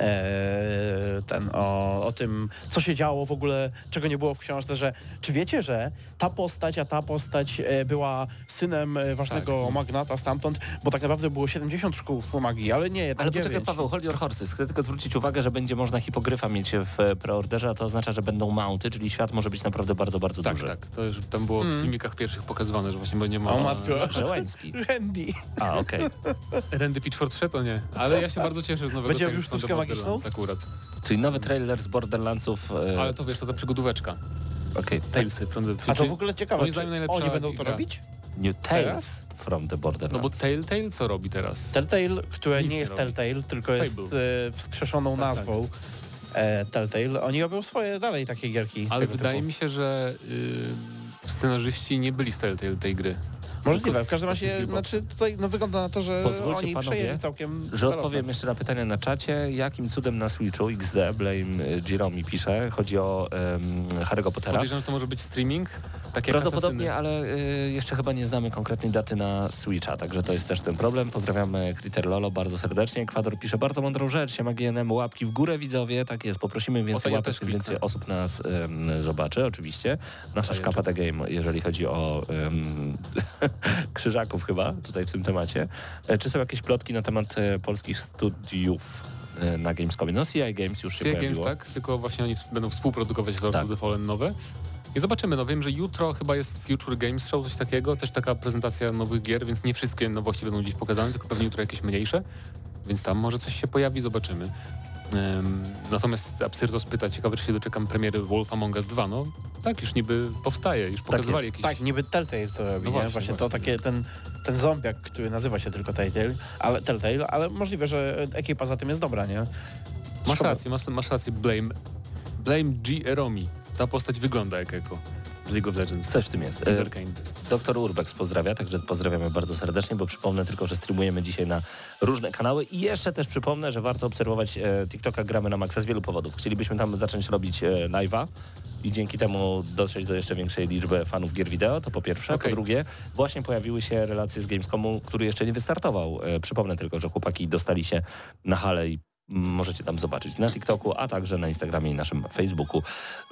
e, ten, o, o tym, co się działo w ogóle, czego nie było w książce, że czy wiecie, że ta postać, a ta postać była synem ważnego tak. magnata stamtąd, bo tak naprawdę było siedemdziesiąt szkół magii, ale nie, jednak Ale poczekaj dziewięć. Paweł, hold your horses, chcę tylko zwrócić uwagę, że będzie można hipogryfa mieć w preorderze, a to oznacza, że będą mounty, czyli świat może być naprawdę bardzo, bardzo tak, duży. Tak, tak, to już tam było mm. w filmikach pierwszych pokazywane, że właśnie będzie mount. O matko, Żeleński. Randy. A, okej. Okay. Randy Pitchford wszedł, nie? Ale ja się bardzo cieszę z nowego Będzie już sztuczkę magiczną? Akurat. Czyli nowy trailer z Borderlandsów. E... Ale to wiesz, to ta przygodóweczka. Okej. Okay. Talesy from the... A to w ogóle ciekawe, czy oni będą to gra. robić? New Tales teraz? From the Borderlands. No bo Telltale co robi teraz? Telltale, które Nic nie jest Telltale, tylko Fable. jest e, wskrzeszoną tak, nazwą tak. E, Telltale. Oni robią swoje dalej takie gierki. Ale wydaje typu. mi się, że y, scenarzyści nie byli z Telltale tej gry. Możliwe, w każdym razie, znaczy tutaj no, wygląda na to, że Pozwólcie oni panowie, przejęli całkiem... że odpowiem jeszcze na pytania na czacie, jakim cudem na Switchu X D, Blame Jiromi pisze, chodzi o um, Harry'ego Pottera. Podejrzewam, że to może być streaming? Tak jak Prawdopodobnie, asasyny. ale y, jeszcze chyba nie znamy konkretnej daty na Switcha, także to jest też ten problem. Pozdrawiamy Critter Lolo bardzo serdecznie. Ekwador pisze bardzo mądrą rzecz, się G N M, łapki w górę widzowie, tak jest, poprosimy więcej ja łapek, więcej osób nas ym, zobaczy, oczywiście. Nasza szkapa The Game, jeżeli chodzi o... Ym, Krzyżaków chyba tutaj w tym temacie. Czy są jakieś plotki na temat polskich studiów na Gamescomie? No C I Games już się C I pojawiło. Games, tak, tylko właśnie oni będą współprodukować Lords tak. of the Fallen nowe. I zobaczymy, no wiem, że jutro chyba jest Future Games Show, coś takiego, też taka prezentacja nowych gier, więc nie wszystkie nowości będą dziś pokazane, tylko pewnie jutro jakieś mniejsze, więc tam może coś się pojawi, zobaczymy. Natomiast Absyrtos pyta, ciekawe czy się doczekam premiery Wolf Among Us dwa, no tak już niby powstaje, już pokazywali tak jakieś... Tak, niby Telltale to robi, no właśnie, właśnie to właśnie. Takie ten, ten zombiak, który nazywa się tylko Telltale, ale, Telltale, ale możliwe, że ekipa za tym jest dobra, nie? Szkoda. Masz rację, masz, masz rację, Blame, Blame G-Eromi, ta postać wygląda jak Eko. League of Legends. Coś w tym jest. Doktor Urbex pozdrawia, także pozdrawiamy bardzo serdecznie, bo przypomnę tylko, że streamujemy dzisiaj na różne kanały i jeszcze też przypomnę, że warto obserwować e, TikToka Gramy na Maxa z wielu powodów. Chcielibyśmy tam zacząć robić e, live'a, i dzięki temu dotrzeć do jeszcze większej liczby fanów gier wideo, to po pierwsze. Okay. Po drugie, właśnie pojawiły się relacje z Gamescomu, który jeszcze nie wystartował. Przypomnę tylko, że chłopaki dostali się na halę i możecie tam zobaczyć na TikToku, a także na Instagramie i naszym Facebooku.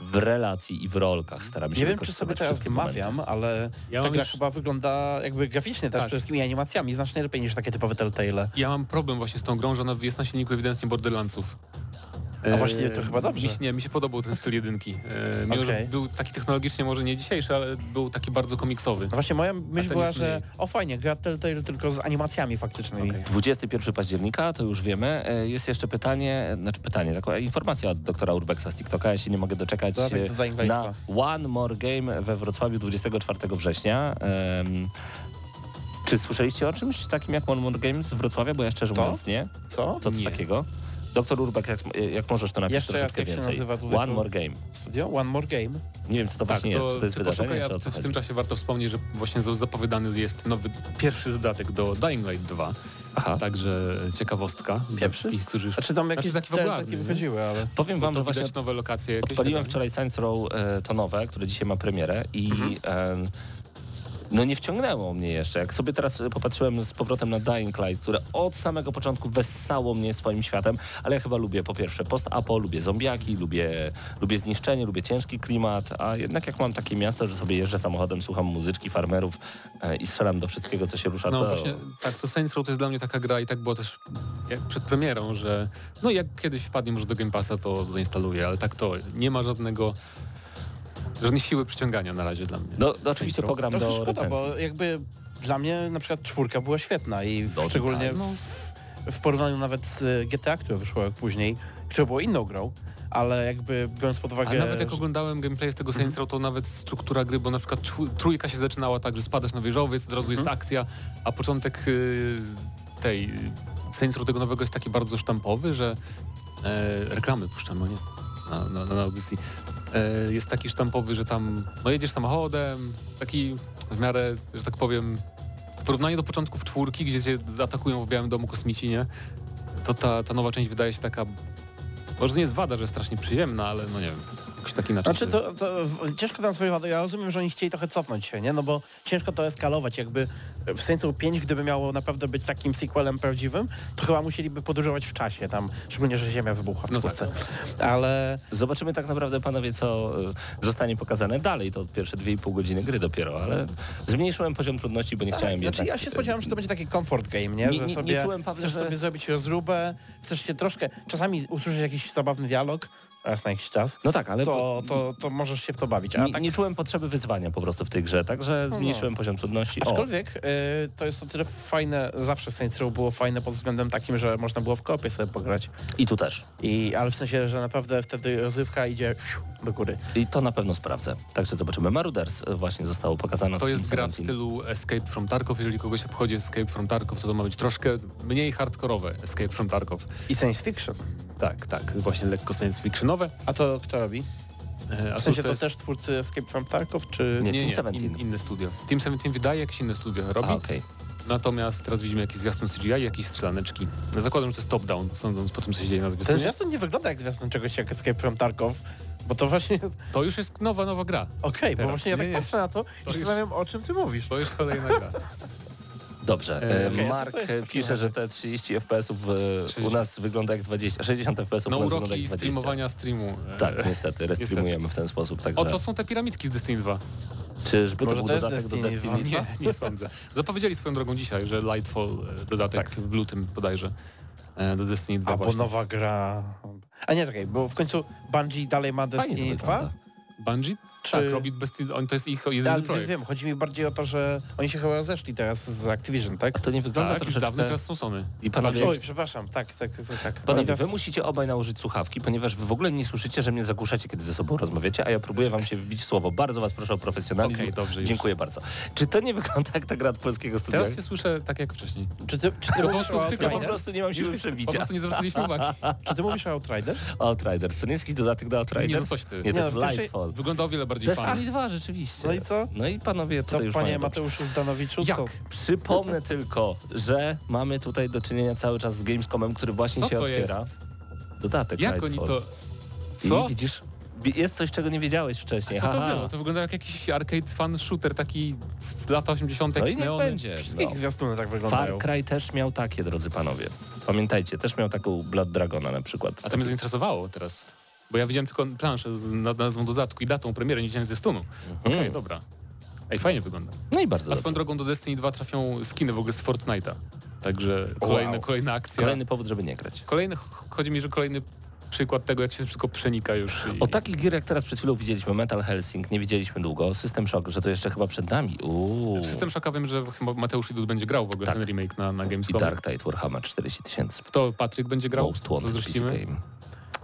W relacji i w rolkach staramy się... Nie wiem, czy sobie teraz wmawiam, ale ja ta gra już... chyba wygląda jakby graficznie też, tak, przede wszystkim animacjami znacznie lepiej niż takie typowe Telltale. Ja mam problem właśnie z tą grą, że ona jest na silniku ewidentnie Borderlandsów. A właśnie to chyba dobrze. Mi się, nie, mi się podobał ten styl jedynki. E, mimo, okay. że był taki technologicznie może nie dzisiejszy, ale był taki bardzo komiksowy. No właśnie moja myśl była, że mniej... o fajnie, gra Telltale tylko z animacjami faktycznymi. Okay. dwudziestego pierwszego października, to już wiemy. Jest jeszcze pytanie, znaczy pytanie, taka informacja od doktora Urbexa z TikToka. Ja się nie mogę doczekać Dodatek na One More Game we Wrocławiu dwudziestego czwartego września. Um, czy słyszeliście o czymś takim jak One More Games z Wrocławia? Bo ja szczerze to? mówiąc nie. Co? Co to nie. takiego? Doktor Urbak, jak, jak możesz to napisać jeszcze troszeczkę więcej. Jeszcze jak się nazywa One More Game. Studio? One More Game? Nie wiem, co to tak, właśnie to jest, czy to jest wydarzenie. Czy w tym czasie warto wspomnieć, że właśnie zapowiadany jest nowy, pierwszy dodatek do Dying Light dwa. Aha. Także ciekawostka dla wszystkich, którzy już... A czy tam jakieś znaczy, takie wychodziły, ale... Powiem wam, że właśnie nowe lokacje jakieś odpaliłem wczoraj Saints Row e, to nowe, które dzisiaj ma premierę i... Mhm. E, No nie wciągnęło mnie jeszcze. Jak sobie teraz popatrzyłem z powrotem na Dying Light, które od samego początku wessało mnie swoim światem, ale ja chyba lubię po pierwsze post-apo, lubię zombiaki, lubię, lubię zniszczenie, lubię ciężki klimat, a jednak jak mam takie miasto, że sobie jeżdżę samochodem, słucham muzyczki, farmerów e, i strzelam do wszystkiego, co się rusza. No to... właśnie, tak, to Saints Row to jest dla mnie taka gra i tak było też przed premierą, że no jak kiedyś wpadnie może do Game Passa, to zainstaluję, ale tak to nie ma żadnego... żadnej siły przyciągania na razie dla mnie. No, no oczywiście program do szkoda, recenzji. Bo jakby dla mnie na przykład czwórka była świetna i w, szczególnie tak, no. w, w porównaniu nawet z G T A, które wyszło jak później, które było inną grą, ale jakby biorąc pod uwagę... A nawet jak oglądałem gameplay z tego Saints Row, to nawet struktura gry, bo na przykład trójka się zaczynała tak, że spadasz na wieżowiec, od razu jest akcja, a początek tej Saints Row tego nowego jest taki bardzo sztampowy, że e, reklamy puszczamy, nie? Na, na, na audycji. Jest taki sztampowy, że tam no jedziesz samochodem, taki w miarę, że tak powiem, w porównaniu do początków czwórki, gdzie cię atakują w Białym Domu kosmici, nie? To ta, ta nowa część wydaje się taka, może nie jest wada, że jest strasznie przyziemna, ale no nie wiem, jakoś tak inaczej. Znaczy to, to ciężko tam sobie wadę, ja rozumiem, że oni chcieli trochę cofnąć się, nie? No bo ciężko to eskalować, jakby w sensu pięć, gdyby miało naprawdę być takim sequelem prawdziwym, to chyba musieliby podróżować w czasie tam, szczególnie, że Ziemia wybuchła w twórce. No tak. Ale... Zobaczymy tak naprawdę, panowie, co zostanie pokazane dalej, to pierwsze dwie i pół godziny gry dopiero, ale zmniejszyłem poziom trudności, bo nie tak, chciałem... Znaczy jednak... ja się spodziewałem, że to będzie taki comfort game, nie? Że nie, nie, sobie nie czułem, Paweł, chcesz że... sobie zrobić rozróbę, chcesz się troszkę... Czasami usłyszeć jakiś zabawny dialog, raz na jakiś czas, no tak, ale to, to, to możesz się w to bawić. A nie, tak... nie czułem potrzeby wyzwania po prostu w tej grze, także zmniejszyłem no. poziom trudności. Aczkolwiek y, to jest o tyle fajne, zawsze Saints Row było fajne pod względem takim, że można było w kopie sobie pograć. I tu też. I, ale w sensie, że naprawdę wtedy rozrywka idzie do góry. I to na pewno sprawdzę. Także zobaczymy. Marauders właśnie zostało pokazane. To jest gra w stylu Escape from Tarkov. Jeżeli kogoś obchodzi Escape from Tarkov, to to ma być troszkę mniej hardkorowe Escape from Tarkov. I science fiction. Tak, tak. Właśnie lekko science fictionowe. A to kto robi? E, a w sensie to, to jest... też twórcy Escape from Tarkov, czy... Nie, nie, Team nie. In, inne studio. Team siedemnaście wydaje, jakieś inne studio robi. A, okay. Natomiast teraz widzimy jakiś zwiastun C G I i jakieś strzelaneczki. Zakładam, że to jest top-down, sądząc po tym, co się dzieje na zwiastunie. Ten zwiastun nie wygląda jak zwiastun czegoś jak Escape from Tarkov, bo to właśnie... To już jest nowa, nowa gra. Okej, okay, bo właśnie ja tak nie, patrzę na to, to i zastanawiam już... o czym ty mówisz. To już kolejna gra. Dobrze, okay, Mark pisze, że te trzydzieści F P S-ów u nas wygląda jak dwadzieścia, sześćdziesiąt F P S-ów na uroki wygląda jak dwadzieścia. Streamowania streamu. Tak, niestety, restreamujemy w ten sposób. Także... O, to są te piramidki z Destiny dwa. Czyżby to był to dodatek Destiny do Destiny dwa? Nie, nie sądzę. Zapowiedzieli swoją drogą dzisiaj, że Lightfall dodatek tak. w lutym bodajże do Destiny dwa. A właśnie. Bo nowa gra... A nie, czekaj, bo w końcu Bungie dalej ma Destiny dwa? Bungie? Czy... Tak, robi Destiny, on to jest ich jedyny ale projekt. Wiem, chodzi mi bardziej o to, że oni się chyba zeszli teraz z Activision, tak? A to nie wygląda tak, troszeczkę... Tak, już dawno teraz są Sony. I panowie... Oj, przepraszam, tak, tak, tak. Panowie, teraz... wy musicie obaj nałożyć słuchawki, ponieważ wy w ogóle nie słyszycie, że mnie zagłuszacie, kiedy ze sobą rozmawiacie, a ja próbuję wam się wbić w słowo. Bardzo was proszę o profesjonalizm. Okej, okay, dobrze. Dziękuję już. Bardzo. Czy to nie wygląda jak ta gra od polskiego studia? Teraz cię słyszę tak jak wcześniej. Czy ty, czy ty mówisz o Outriders? Ja po prostu nie mam siły przebicia. Po prostu nie zwróciliśmy uwagi. Czy ty mówisz o Outriders? Outriders. To nie jest jakiś dodatek do Outriders? Nie, no coś ty. Nie, to jest Lightfall. Wygląda o wiele bardziej fajnie. dwa rzeczywiście. No i co? No i panowie, tutaj co, już panie Mateuszu Zdanowiczu, co? Przypomnę tylko, że mamy tutaj do czynienia cały czas z Gamescomem, który właśnie co się to otwiera. Jest? Dodatek. Jak oni to... Co? I widzisz? Jest coś, czego nie wiedziałeś wcześniej. Co to Aha. było? To wyglądało jak jakiś arcade fan shooter, taki z lat osiemdziesiątych no z neonem. Będzie. Wszystkie no. zwiastuny tak wyglądają. Far Cry też miał takie, drodzy panowie. Pamiętajcie, też miał taką Blood Dragona na przykład. A to mnie zainteresowało teraz, bo ja widziałem tylko planszę z nazwą dodatku i datą premiery, nie widziałem zwiastunu. Mhm. Okej, okay, dobra. Ej, fajnie wygląda. No i bardzo. A swoją drogą do Destiny dwa trafią skiny w ogóle z Fortnite'a. Także kolejna, wow. kolejna akcja. Kolejny powód, żeby nie grać. Kolejny, chodzi mi, że kolejny przykład tego, jak się wszystko przenika już. I... O takich gier, jak teraz przed chwilą widzieliśmy, Metal Helsing, nie widzieliśmy długo, System Shock, że to jeszcze chyba przed nami. Uuu. System Shocka wiem, że chyba Mateusz Widut będzie grał w ogóle tak. ten remake na, na Gamescom. I Dark Tide Warhammer czterdzieści tysięcy. To Patryk będzie grał? Most Wanted P C Game.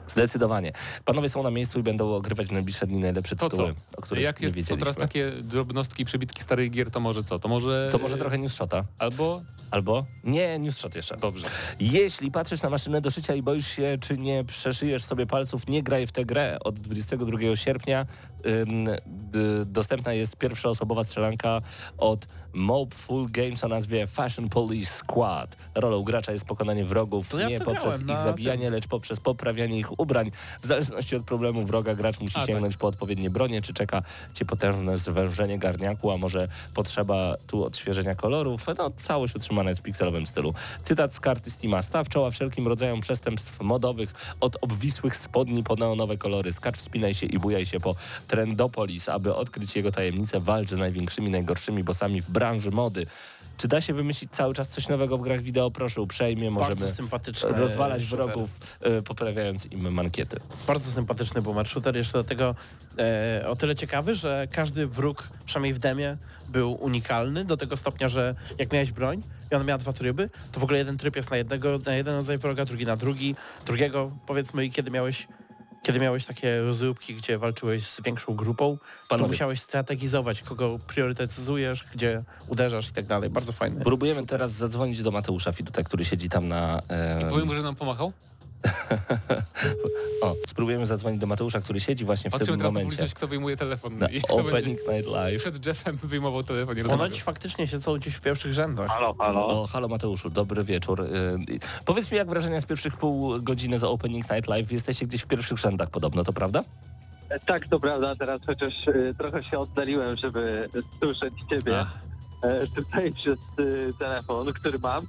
Zdecydowanie. Panowie są na miejscu i będą ogrywać w najbliższe dni najlepsze tytuły, o których jak jest, nie wiedzieliśmy. Są teraz takie drobnostki i przybitki starych gier, to może co? To może... To może trochę newsshota. Albo... Albo? Nie, newsshot jeszcze. Dobrze. Jeśli patrzysz na maszynę do szycia i boisz się, czy nie przeszyjesz sobie palców, nie graj w tę grę. Od dwudziestego drugiego sierpnia ym, d- dostępna jest pierwszoosobowa strzelanka od Mobful Games o nazwie Fashion Police Squad. Rolą gracza jest pokonanie wrogów ja nie poprzez ich zabijanie, ten... lecz poprzez poprawianie ich ubrań. W zależności od problemu wroga gracz musi a, sięgnąć tak. po odpowiednie bronie, czy czeka cię potężne zwężenie garniaku, a może potrzeba tu odświeżenia kolorów. No, całość utrzyma w pikselowym stylu. Cytat z karty Steama. Staw czoła wszelkim rodzajom przestępstw modowych, od obwisłych spodni po neonowe kolory. Skacz, wspinaj się i bujaj się po Trendopolis, aby odkryć jego tajemnicę. Walcz z największymi, najgorszymi bossami w branży mody. Czy da się wymyślić cały czas coś nowego w grach wideo? Proszę uprzejmie, możemy rozwalać wrogów, shooter. Poprawiając im mankiety. Bardzo sympatyczny boomer shooter, jeszcze do tego e, o tyle ciekawy, że każdy wróg, przynajmniej w demie, był unikalny do tego stopnia, że jak miałeś broń i ona miała dwa tryby, to w ogóle jeden tryb jest na jednego, na jeden rodzaj wroga, drugi na drugi, drugiego powiedzmy, i kiedy miałeś Kiedy miałeś takie rozróbki, gdzie walczyłeś z większą grupą, panowie, to musiałeś strategizować, kogo priorytetyzujesz, gdzie uderzasz i tak dalej. Bardzo fajne. Próbujemy teraz zadzwonić do Mateusza Fiduta, który siedzi tam na... E... I powiem, że nam pomachał? O, spróbujemy zadzwonić do Mateusza, który siedzi właśnie w Patrzymy tym momencie. Patrzymy teraz na kto wyjmuje telefon. Na i kto Opening Night Live. Przed Jeffem wyjmował telefon. Ponoć faktycznie siedzą gdzieś w pierwszych rzędach. Halo, halo. O, halo Mateuszu, dobry wieczór. Yy, powiedz mi, jak wrażenia z pierwszych pół godziny za Opening Night Live? Jesteście gdzieś w pierwszych rzędach podobno, to prawda? Tak, to prawda. Teraz chociaż yy, trochę się oddaliłem, żeby słyszeć ciebie. Ach. Tutaj przez telefon, który mam.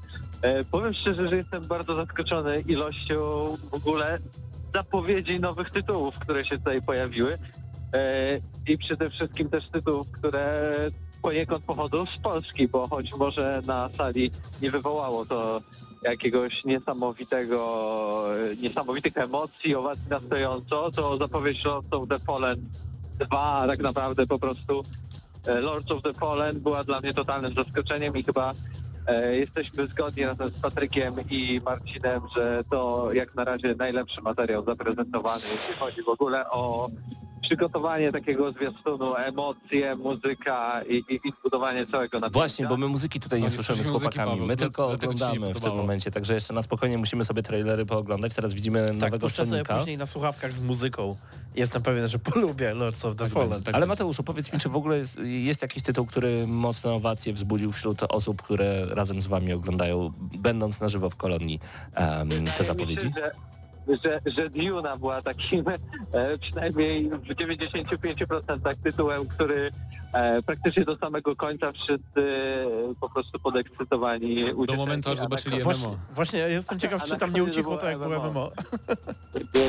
Powiem szczerze, że jestem bardzo zaskoczony ilością w ogóle zapowiedzi nowych tytułów, które się tutaj pojawiły i przede wszystkim też tytułów, które poniekąd pochodzą z Polski, bo choć może na sali nie wywołało to jakiegoś niesamowitego, niesamowitych emocji, owacji na stojąco, to zapowiedź Lords of the Fallen dwa tak naprawdę po prostu Lords of the Fallen była dla mnie totalnym zaskoczeniem i chyba e, jesteśmy zgodni razem z Patrykiem i Marcinem, że to jak na razie najlepszy materiał zaprezentowany, jeśli chodzi w ogóle o przygotowanie takiego zwiastunu, emocje, muzyka i, i, i budowanie całego napięcia. Właśnie, bo my muzyki tutaj nie no, słyszymy z chłopakami, Paweł, my tylko oglądamy w tym momencie, także jeszcze na spokojnie musimy sobie trailery pooglądać, teraz widzimy tak, nowego scennika. Tak, później na słuchawkach z muzyką. Jestem pewien, że polubię Lords of the tak Fallen. Tak. Ale Mateuszu, powiedz mi, czy w ogóle jest, jest jakiś tytuł, który mocno owację wzbudził wśród osób, które razem z wami oglądają, będąc na żywo w kolonii um, te zapowiedzi? Że, że Duna była takim e, przynajmniej w dziewięćdziesięciu pięciu procentach tytułem, który e, praktycznie do samego końca wszyscy po prostu podekscytowani. Do momentu, aż zobaczyli M M O. Właśnie, właśnie jestem ciekaw, czy tam nie ucichło to, jak było M M O.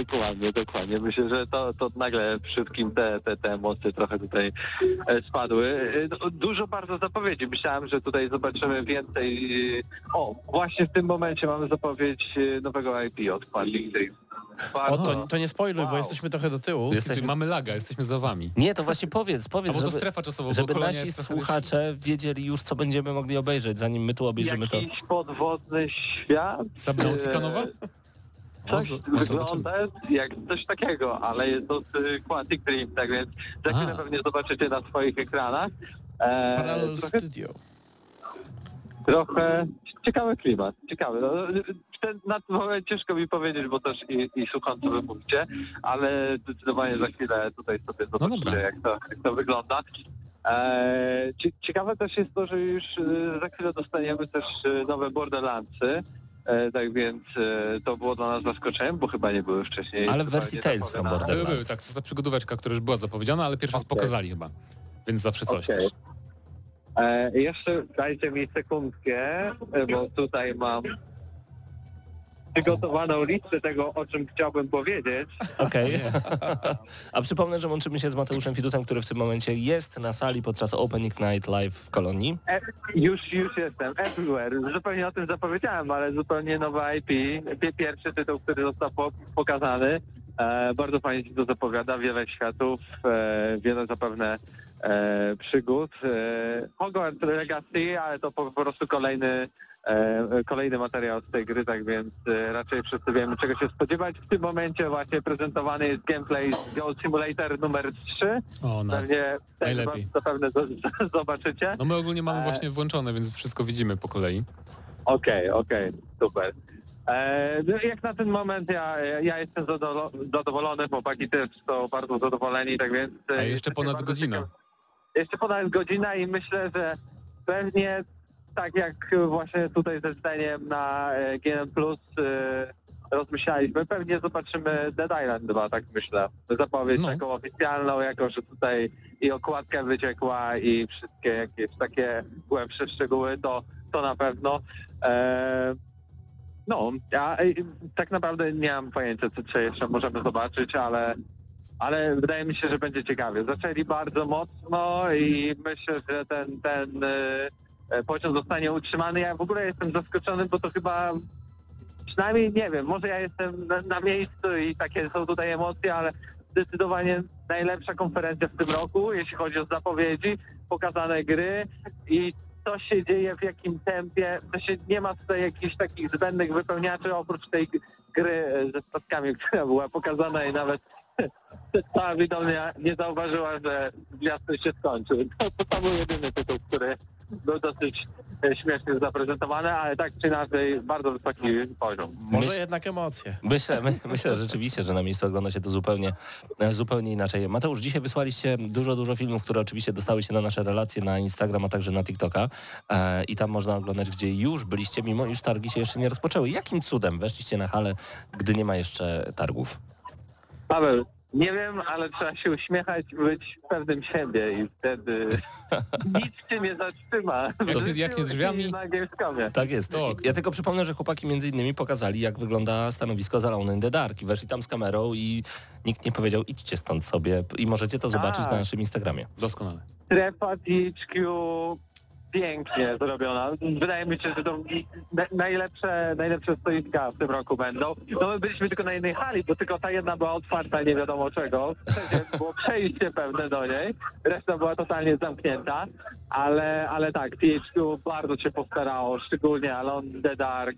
Dokładnie, dokładnie. Myślę, że to, to nagle wszystkim te, te, te emocje trochę tutaj spadły. Dużo bardzo zapowiedzi. Myślałem, że tutaj zobaczymy więcej. O, właśnie w tym momencie mamy zapowiedź nowego I P od Quantic. O, to, to nie spoiluj, wow. bo jesteśmy trochę do tyłu. Jesteśmy... Mamy laga, jesteśmy za wami. Nie, to właśnie powiedz, powiedz, żeby, to strefa czasowa, żeby nasi słuchacze już... wiedzieli już, co będziemy mogli obejrzeć, zanim my tu obejrzymy jakiś to. Jakiś podwodny świat? Subnautica nowa? Coś o, wygląda o, jak coś takiego, ale jest to Quantic Dream, tak więc za chwilę pewnie zobaczycie na swoich ekranach. E, Parallel trochę... Studio. Trochę ciekawy klimat, ciekawy. No, ten, na tym momencie ciężko mi powiedzieć, bo też i, i słucham, co wy mówicie, ale zdecydowanie za chwilę tutaj sobie zobaczycie, no jak, to, jak to wygląda. Eee, ciekawe też jest to, że już za chwilę dostaniemy też nowe Borderlandsy. Tak więc to było dla nas zaskoczeniem, bo chyba nie były wcześniej. Ale w wersji Tales from Borderlands. Były, były, tak, to jest ta przygodóweczka, która już była zapowiedziana, ale pierwszy raz okay. pokazali chyba, więc zawsze coś okay. też. E, jeszcze dajcie mi sekundkę, bo tutaj mam przygotowaną listę tego, o czym chciałbym powiedzieć. Okej. Okay. A przypomnę, że łączymy się z Mateuszem Widutem, który w tym momencie jest na sali podczas Opening Night Live w Kolonii. E, już, już jestem. Everywhere. Zupełnie o tym zapowiedziałem, ale zupełnie nowa I P. Pierwszy tytuł, który został pokazany. E, bardzo fajnie się to zapowiada. Wiele światów, e, wiele zapewne e, przygód. E, Hogwarts Legacy, ale to po, po prostu kolejny kolejny materiał z tej gry, tak więc raczej wszyscy wiemy, czego się spodziewać. W tym momencie właśnie prezentowany jest gameplay z Goat Simulator numer trzy. O, no. Pewnie najlepiej. Zapewne zobaczycie. No my ogólnie mamy właśnie włączone, więc wszystko widzimy po kolei. Okej, okay, okej, okay, super. Jak na ten moment ja, ja jestem zadowolony, chłopaki też są bardzo zadowoleni, tak więc... A jeszcze, jeszcze ponad godzina. Ciekaw... Jeszcze ponad godzina i myślę, że pewnie... Tak jak właśnie tutaj ze zdaniem na G N plus yy, rozmyślaliśmy, pewnie zobaczymy Dead Island dwa, tak myślę. Zapowiedź no. taką oficjalną, jako że tutaj i okładka wyciekła i wszystkie jakieś takie głębsze szczegóły, to, to na pewno. Yy, no, ja tak naprawdę nie mam pojęcia, co, co jeszcze możemy zobaczyć, ale... Ale wydaje mi się, że będzie ciekawie. Zaczęli bardzo mocno i myślę, że ten... ten yy, poziom zostanie utrzymany. Ja w ogóle jestem zaskoczony, bo to chyba, przynajmniej nie wiem, może ja jestem na, na miejscu i takie są tutaj emocje, ale zdecydowanie najlepsza konferencja w tym roku, jeśli chodzi o zapowiedzi, pokazane gry i co się dzieje, w jakim tempie, to się nie ma tutaj jakichś takich zbędnych wypełniaczy, oprócz tej gry ze statkami, która była pokazana i nawet cała widownia nie zauważyła, że gwiazdy się skończyły. To, to był jedyny tytuł, który był dosyć śmiesznie zaprezentowane, ale tak czy inaczej bardzo wysoki poziom. Może Myś... jednak emocje. Myślę, my, myślę rzeczywiście, że na miejscu ogląda się to zupełnie, zupełnie inaczej. Mateusz, dzisiaj wysłaliście dużo, dużo filmów, które oczywiście dostały się na nasze relacje na Instagram, a także na TikToka e, i tam można oglądać, gdzie już byliście, mimo iż targi się jeszcze nie rozpoczęły. Jakim cudem weszliście na halę, gdy nie ma jeszcze targów? Paweł. Nie wiem, ale trzeba się uśmiechać, być pewnym siebie i wtedy nic się nie zatrzyma. Jak, jak nie drzwiami? Na Gamescomie. Tak jest. To. Ja tylko przypomnę, że chłopaki między innymi pokazali, jak wygląda stanowisko z Alone in the Dark i weszli tam z kamerą i nikt nie powiedział, idźcie stąd sobie i możecie to zobaczyć A, na naszym Instagramie. Doskonale. Strefa T H Q pięknie zrobiona. Wydaje mi się, że to najlepsze, najlepsze stoiska w tym roku będą. No my byliśmy tylko na jednej hali, bo tylko ta jedna była otwarta, nie wiadomo czego. Przecież było przejście pewne do niej. Reszta była totalnie zamknięta. Ale, ale tak, T H Q bardzo się postarało, szczególnie Alone in the Dark.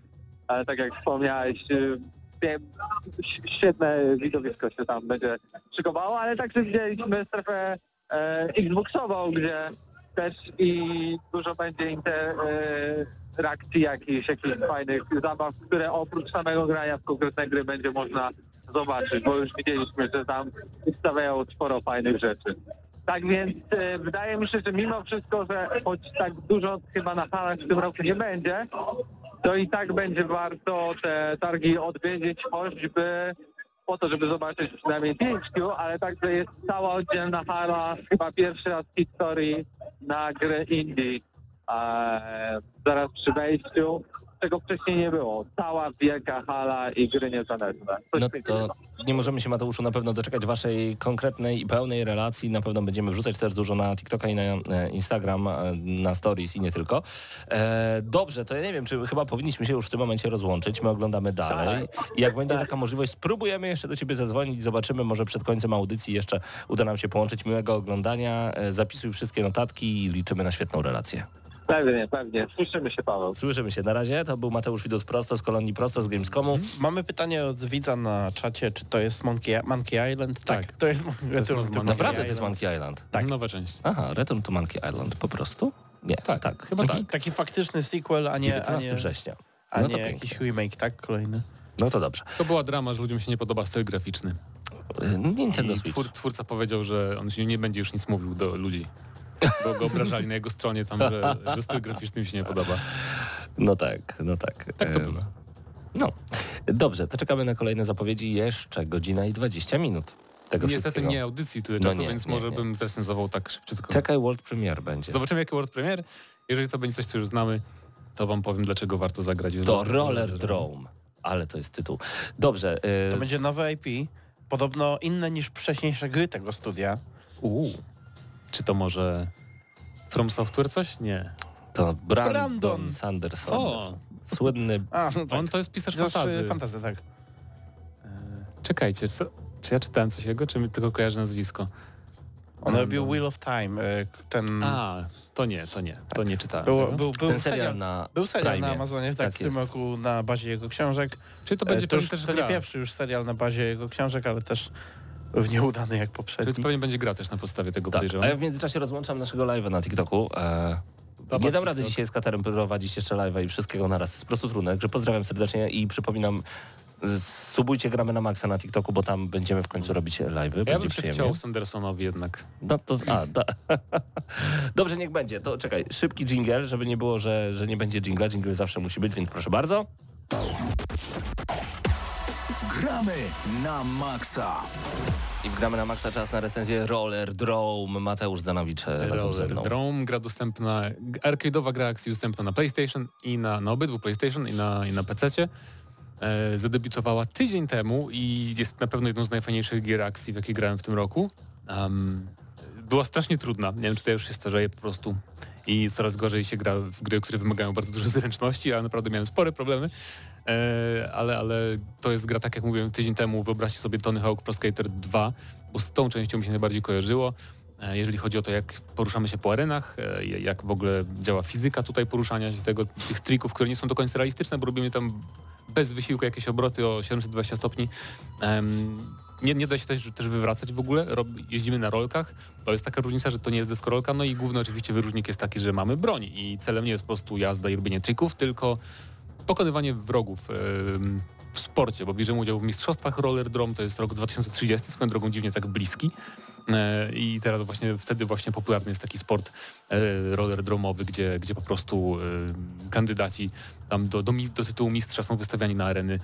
Ale tak jak wspomniałeś, świetne widowisko się tam będzie szykowało, ale także widzieliśmy strefę e, Xboxową, gdzie też i dużo będzie interakcji jakichś, jakichś fajnych zabaw, które oprócz samego grania w konkretne gry będzie można zobaczyć, bo już widzieliśmy, że tam stawiają sporo fajnych rzeczy. Tak więc e, wydaje mi się, że mimo wszystko, że choć tak dużo chyba na planach w tym roku nie będzie, to i tak będzie warto te targi odwiedzić, choćby po to, żeby zobaczyć przynajmniej T H Q, ale także jest cała oddzielna hala, chyba pierwszy raz w historii na grę indie eee, zaraz przy wejściu, czego wcześniej nie było. Cała wielka hala i gry niezależne. No to nie możemy się, Mateuszu, na pewno doczekać waszej konkretnej i pełnej relacji. Na pewno będziemy wrzucać też dużo na TikToka i na Instagram, na stories i nie tylko. Eee, dobrze, to ja nie wiem, czy chyba powinniśmy się już w tym momencie rozłączyć. My oglądamy dalej. I jak będzie taka możliwość, spróbujemy jeszcze do ciebie zadzwonić. Zobaczymy, może przed końcem audycji jeszcze uda nam się połączyć. Miłego oglądania. Eee, zapisuj wszystkie notatki i liczymy na świetną relację. Pewnie, pewnie. Słyszymy się, Paweł. Słyszymy się. Na razie to był Mateusz Widut prosto z Kolonii, prosto z Gamescomu. Mm. Mamy pytanie od widza na czacie, czy to jest Monkey, Monkey Island? Tak, tak, to jest, to jest Return to Monkey Naprawdę Island. To jest Monkey Island? Tak. Nowa część. Aha, Return to Monkey Island po prostu? Nie, tak, tak chyba taki, tak. Taki faktyczny sequel, a nie... dziewiętnastego września. A nie, no to nie jakiś remake, tak? Kolejny. No to dobrze. To była drama, że ludziom się nie podoba styl graficzny. Nintendo Switch. Twór, twórca powiedział, że on się nie będzie już nic mówił do ludzi. Bo go obrażali na jego stronie tam, że, że styl graficzny mi się nie podoba. No tak, no tak. Tak to było. No, dobrze, to czekamy na kolejne zapowiedzi. Jeszcze godzina i dwadzieścia minut. Tego Niestety wszystkiego. nie audycji tyle no czasu, nie, więc nie, może nie. bym zrecenzował tak szybciutko. Czekaj, World Premiere będzie. Zobaczymy, jaki World Premiere. Jeżeli to będzie coś, co już znamy, to wam powiem, dlaczego warto zagrać. To Roller, Roller Drome. Ale to jest tytuł. Dobrze. Y... To będzie nowe I P, podobno inne niż wcześniejsze gry tego studia. Uuu. Czy to może From Software coś? Nie. To Brandon, Brandon. Sanderson. O. Słynny... A, no tak. On to jest pisarz fantasy. fantasy tak. Czekajcie, co? Czy ja czytałem coś jego, czy mi tylko kojarzy nazwisko? On robił Wheel of Time, ten... A, to nie, to nie, to tak. nie czytałem. Był, był, był ten serial, serial na Był serial Prime. na Amazonie, tak, tak w jest. tym roku na bazie jego książek. Czy to będzie to już, też to gra? nie pierwszy już serial na bazie jego książek, ale też w nieudany jak poprzedni. Czyli pewnie będzie gra też na podstawie tego, tak, podejrzewam. A ja w międzyczasie rozłączam naszego live'a na TikToku. E... Dobra, nie dam rady dzisiaj z Katarem prowadzić jeszcze live'a i wszystkiego naraz. To jest po prostu trudne. Także pozdrawiam serdecznie i przypominam, subujcie Gramy na Maxa na TikToku, bo tam będziemy w końcu robić live'y. Ja bym się chciał Sandersonowi jednak. No to... A, da. Dobrze, niech będzie. To czekaj, szybki dżingiel, żeby nie było, że, że nie będzie dżingla. Dżingiel zawsze musi być, więc proszę bardzo. Gramy na Maxa. I gramy na Maxa, czas na recenzję Roller Drome. Mateusz Zdanowicz razem ze mną. Roller Drome, gra dostępna, arcade'owa gra akcji dostępna na PlayStation i na, na obydwu PlayStation i na, i na pececie. E, zadebiutowała tydzień temu i jest na pewno jedną z najfajniejszych gier akcji, w jakiej grałem w tym roku. Um, była strasznie trudna, nie wiem, czy to ja już się starzeję po prostu i coraz gorzej się gra w gry, które wymagają bardzo dużo zręczności, a naprawdę miałem spore problemy. E, ale, ale to jest gra, tak jak mówiłem tydzień temu, wyobraźcie sobie Tony Hawk Pro Skater dwa, bo z tą częścią mi się najbardziej kojarzyło, e, jeżeli chodzi o to, jak poruszamy się po arenach, e, jak w ogóle działa fizyka tutaj poruszania się, tego, tych trików, które nie są do końca realistyczne, bo robimy tam bez wysiłku jakieś obroty o siedemset dwadzieścia stopni. Um, nie, nie da się też, też wywracać w ogóle, Rob, jeździmy na rolkach, to jest taka różnica, że to nie jest deskorolka, no i główny oczywiście wyróżnik jest taki, że mamy broń i celem nie jest po prostu jazda i robienie trików, tylko pokonywanie wrogów um, w sporcie, bo bierzemy udział w mistrzostwach Roller Drome, to jest rok dwa tysiące trzydziesty, swoją drogą dziwnie tak bliski. I teraz właśnie wtedy właśnie popularny jest taki sport e, roller dromowy, gdzie, gdzie po prostu e, kandydaci tam do, do, do tytułu mistrza są wystawiani na areny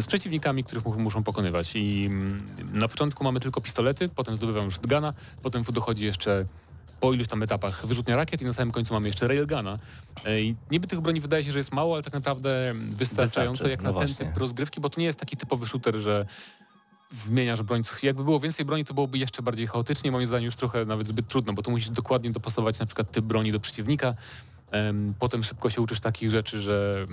z przeciwnikami, których muszą pokonywać. I m, na początku mamy tylko pistolety, potem zdobywamy już shotguna, potem dochodzi jeszcze po iluś tam etapach wyrzutnia rakiet i na samym końcu mamy jeszcze railguna. E, i niby tych broni wydaje się, że jest mało, ale tak naprawdę wystarczająco Wystarczy. jak no na właśnie. ten typ rozgrywki, bo to nie jest taki typowy shooter, że zmieniasz broń. Jakby było więcej broni, to byłoby jeszcze bardziej chaotycznie, moim zdaniem już trochę nawet zbyt trudno, bo tu musisz dokładnie dopasować na przykład typ broni do przeciwnika. Potem szybko się uczysz takich rzeczy, że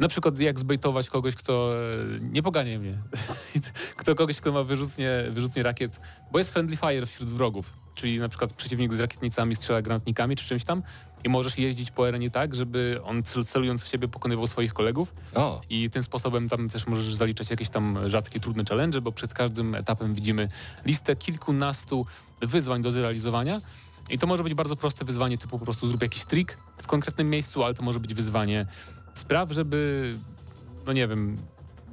na przykład jak zbejtować kogoś, kto nie pogania mnie, kto kogoś, kto ma wyrzutnie, wyrzutnie rakiet, bo jest friendly fire wśród wrogów, czyli na przykład przeciwnik z rakietnicami strzela granatnikami czy czymś tam i możesz jeździć po arenie tak, żeby on celując w siebie pokonywał swoich kolegów. O. I tym sposobem tam też możesz zaliczać jakieś tam rzadkie, trudne challenge, bo przed każdym etapem widzimy listę kilkunastu wyzwań do zrealizowania. I to może być bardzo proste wyzwanie typu po prostu zrób jakiś trik w konkretnym miejscu, ale to może być wyzwanie spraw, żeby, no nie wiem,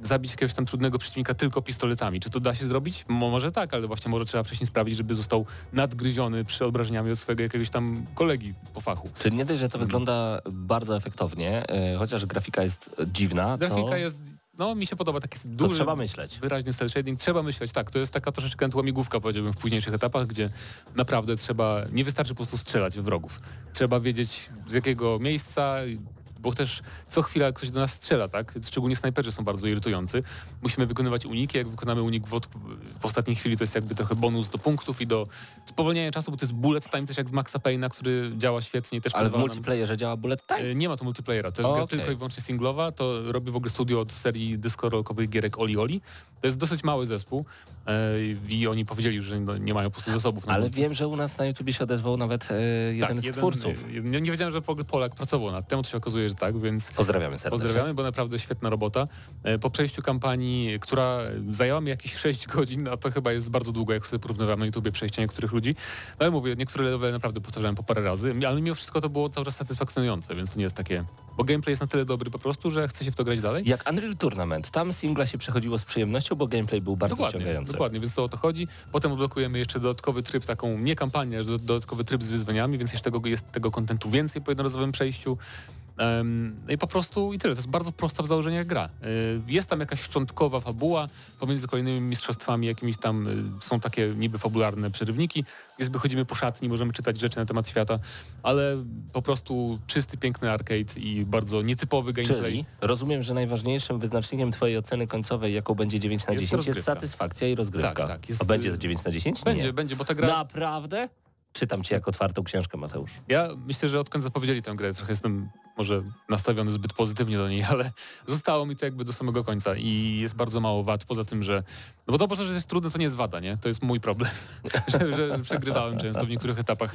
zabić jakiegoś tam trudnego przeciwnika tylko pistoletami. Czy to da się zrobić? Może tak, ale właśnie może trzeba wcześniej sprawić, żeby został nadgryziony przy obrażeniami od swojego jakiegoś tam kolegi po fachu. Czyli nie dość, że to wygląda bardzo efektownie, yy, chociaż grafika jest dziwna. Grafika to... jest, no mi się podoba, taki duży, trzeba myśleć. wyraźny cel shading. Trzeba myśleć, tak, to jest taka troszeczkę łamigłówka, powiedziałbym, w późniejszych etapach, gdzie naprawdę trzeba, nie wystarczy po prostu strzelać w wrogów. Trzeba wiedzieć z jakiego miejsca, bo też co chwila ktoś do nas strzela, tak? Szczególnie snajperzy są bardzo irytujący. Musimy wykonywać uniki, jak wykonamy unik w, od... w ostatniej chwili, to jest jakby trochę bonus do punktów i do spowolniania czasu, bo to jest bullet time też jak z Maxa Payne'a, który działa świetnie. Też Ale w multiplayerze nam... działa bullet time? Nie ma tu multiplayera, to jest o, gra okay. tylko i wyłącznie singlowa, to robi w ogóle studio od serii dyskorolkowych gierek Oli Oli. To jest dosyć mały zespół i oni powiedzieli już, że nie mają po prostu zasobów. Na Ale multi. Wiem, że u nas na YouTubie się odezwał nawet jeden tak, z twórców. Jeden, nie, nie wiedziałem, że Polak pracował nad tym, to się okazuje, że tak, więc pozdrawiamy serdecznie. Pozdrawiamy, bo naprawdę świetna robota. Po przejściu kampanii, która zajęła mi jakieś sześć godzin, a to chyba jest bardzo długo, jak sobie porównywałem na YouTubie przejście niektórych ludzi. No ale mówię, niektóre levele naprawdę powtarzałem po parę razy, ale mimo wszystko to było cały czas satysfakcjonujące, więc to nie jest takie... Bo gameplay jest na tyle dobry po prostu, że chce się w to grać dalej. Jak Unreal Tournament, tam singla się przechodziło z przyjemnością, bo gameplay był bardzo dokładnie, wciągający. Dokładnie, więc to o to chodzi. Potem odblokujemy jeszcze dodatkowy tryb, taką nie kampanię, ale dodatkowy tryb z wyzwaniami, więc jeszcze tego, jest tego kontentu więcej po jednorazowym przejściu. No i po prostu i tyle. To jest bardzo prosta w założeniach gra. Jest tam jakaś szczątkowa fabuła, pomiędzy kolejnymi mistrzostwami jakimiś tam są takie niby fabularne przerywniki, gdzie chodzimy po szatni, możemy czytać rzeczy na temat świata, ale po prostu czysty, piękny arcade i bardzo nietypowy gameplay. Czyli rozumiem, że najważniejszym wyznacznikiem twojej oceny końcowej, jaką będzie dziewięć na dziesięć, jest, jest satysfakcja i rozgrywka. Tak, tak. Jest... A będzie to dziewięć na dziesięć? Będzie, nie. będzie, bo ta gra... Naprawdę? Czytam ci jak otwartą książkę, Mateusz. Ja myślę, że odkąd zapowiedzieli tę grę, trochę jestem może nastawiony zbyt pozytywnie do niej, ale zostało mi to jakby do samego końca i jest bardzo mało wad, poza tym, że... No bo to po prostu, że jest trudne, to nie jest wada, nie? To jest mój problem, że, że przegrywałem często w niektórych etapach.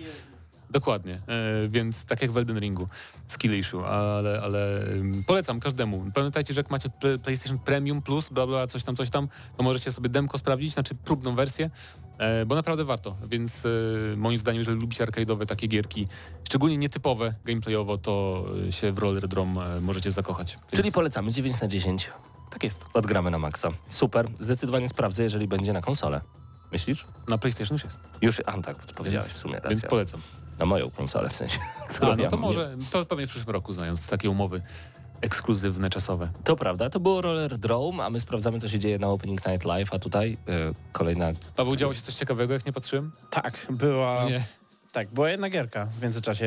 Dokładnie, e, więc tak jak w Elden Ringu, skill issue, ale, ale polecam każdemu. Pamiętajcie, że jak macie PlayStation Premium Plus, bla bla, coś tam, coś tam, to możecie sobie demko sprawdzić, znaczy próbną wersję, e, bo naprawdę warto, więc e, moim zdaniem, jeżeli lubicie arcade'owe takie gierki, szczególnie nietypowe gameplayowo, to się w Roller Drum możecie zakochać. Więc... Czyli polecamy dziewięć na dziesięć. Tak jest. Odgramy na maksa. Super, zdecydowanie sprawdzę, jeżeli będzie na konsolę. Myślisz? Na PlayStation już jest. Już, a tak, powiedziałeś w sumie. Racja. Więc polecam. Na moją konsolę w sensie. A, no to może, to pewnie w przyszłym roku znając takie umowy ekskluzywne, czasowe. To prawda, to było Roller Drome, a my sprawdzamy, co się dzieje na Opening Night Live, a tutaj yy, kolejna... Paweł, działo się coś ciekawego, jak nie patrzyłem? Tak, była... Nie. Tak, była jedna gierka w międzyczasie.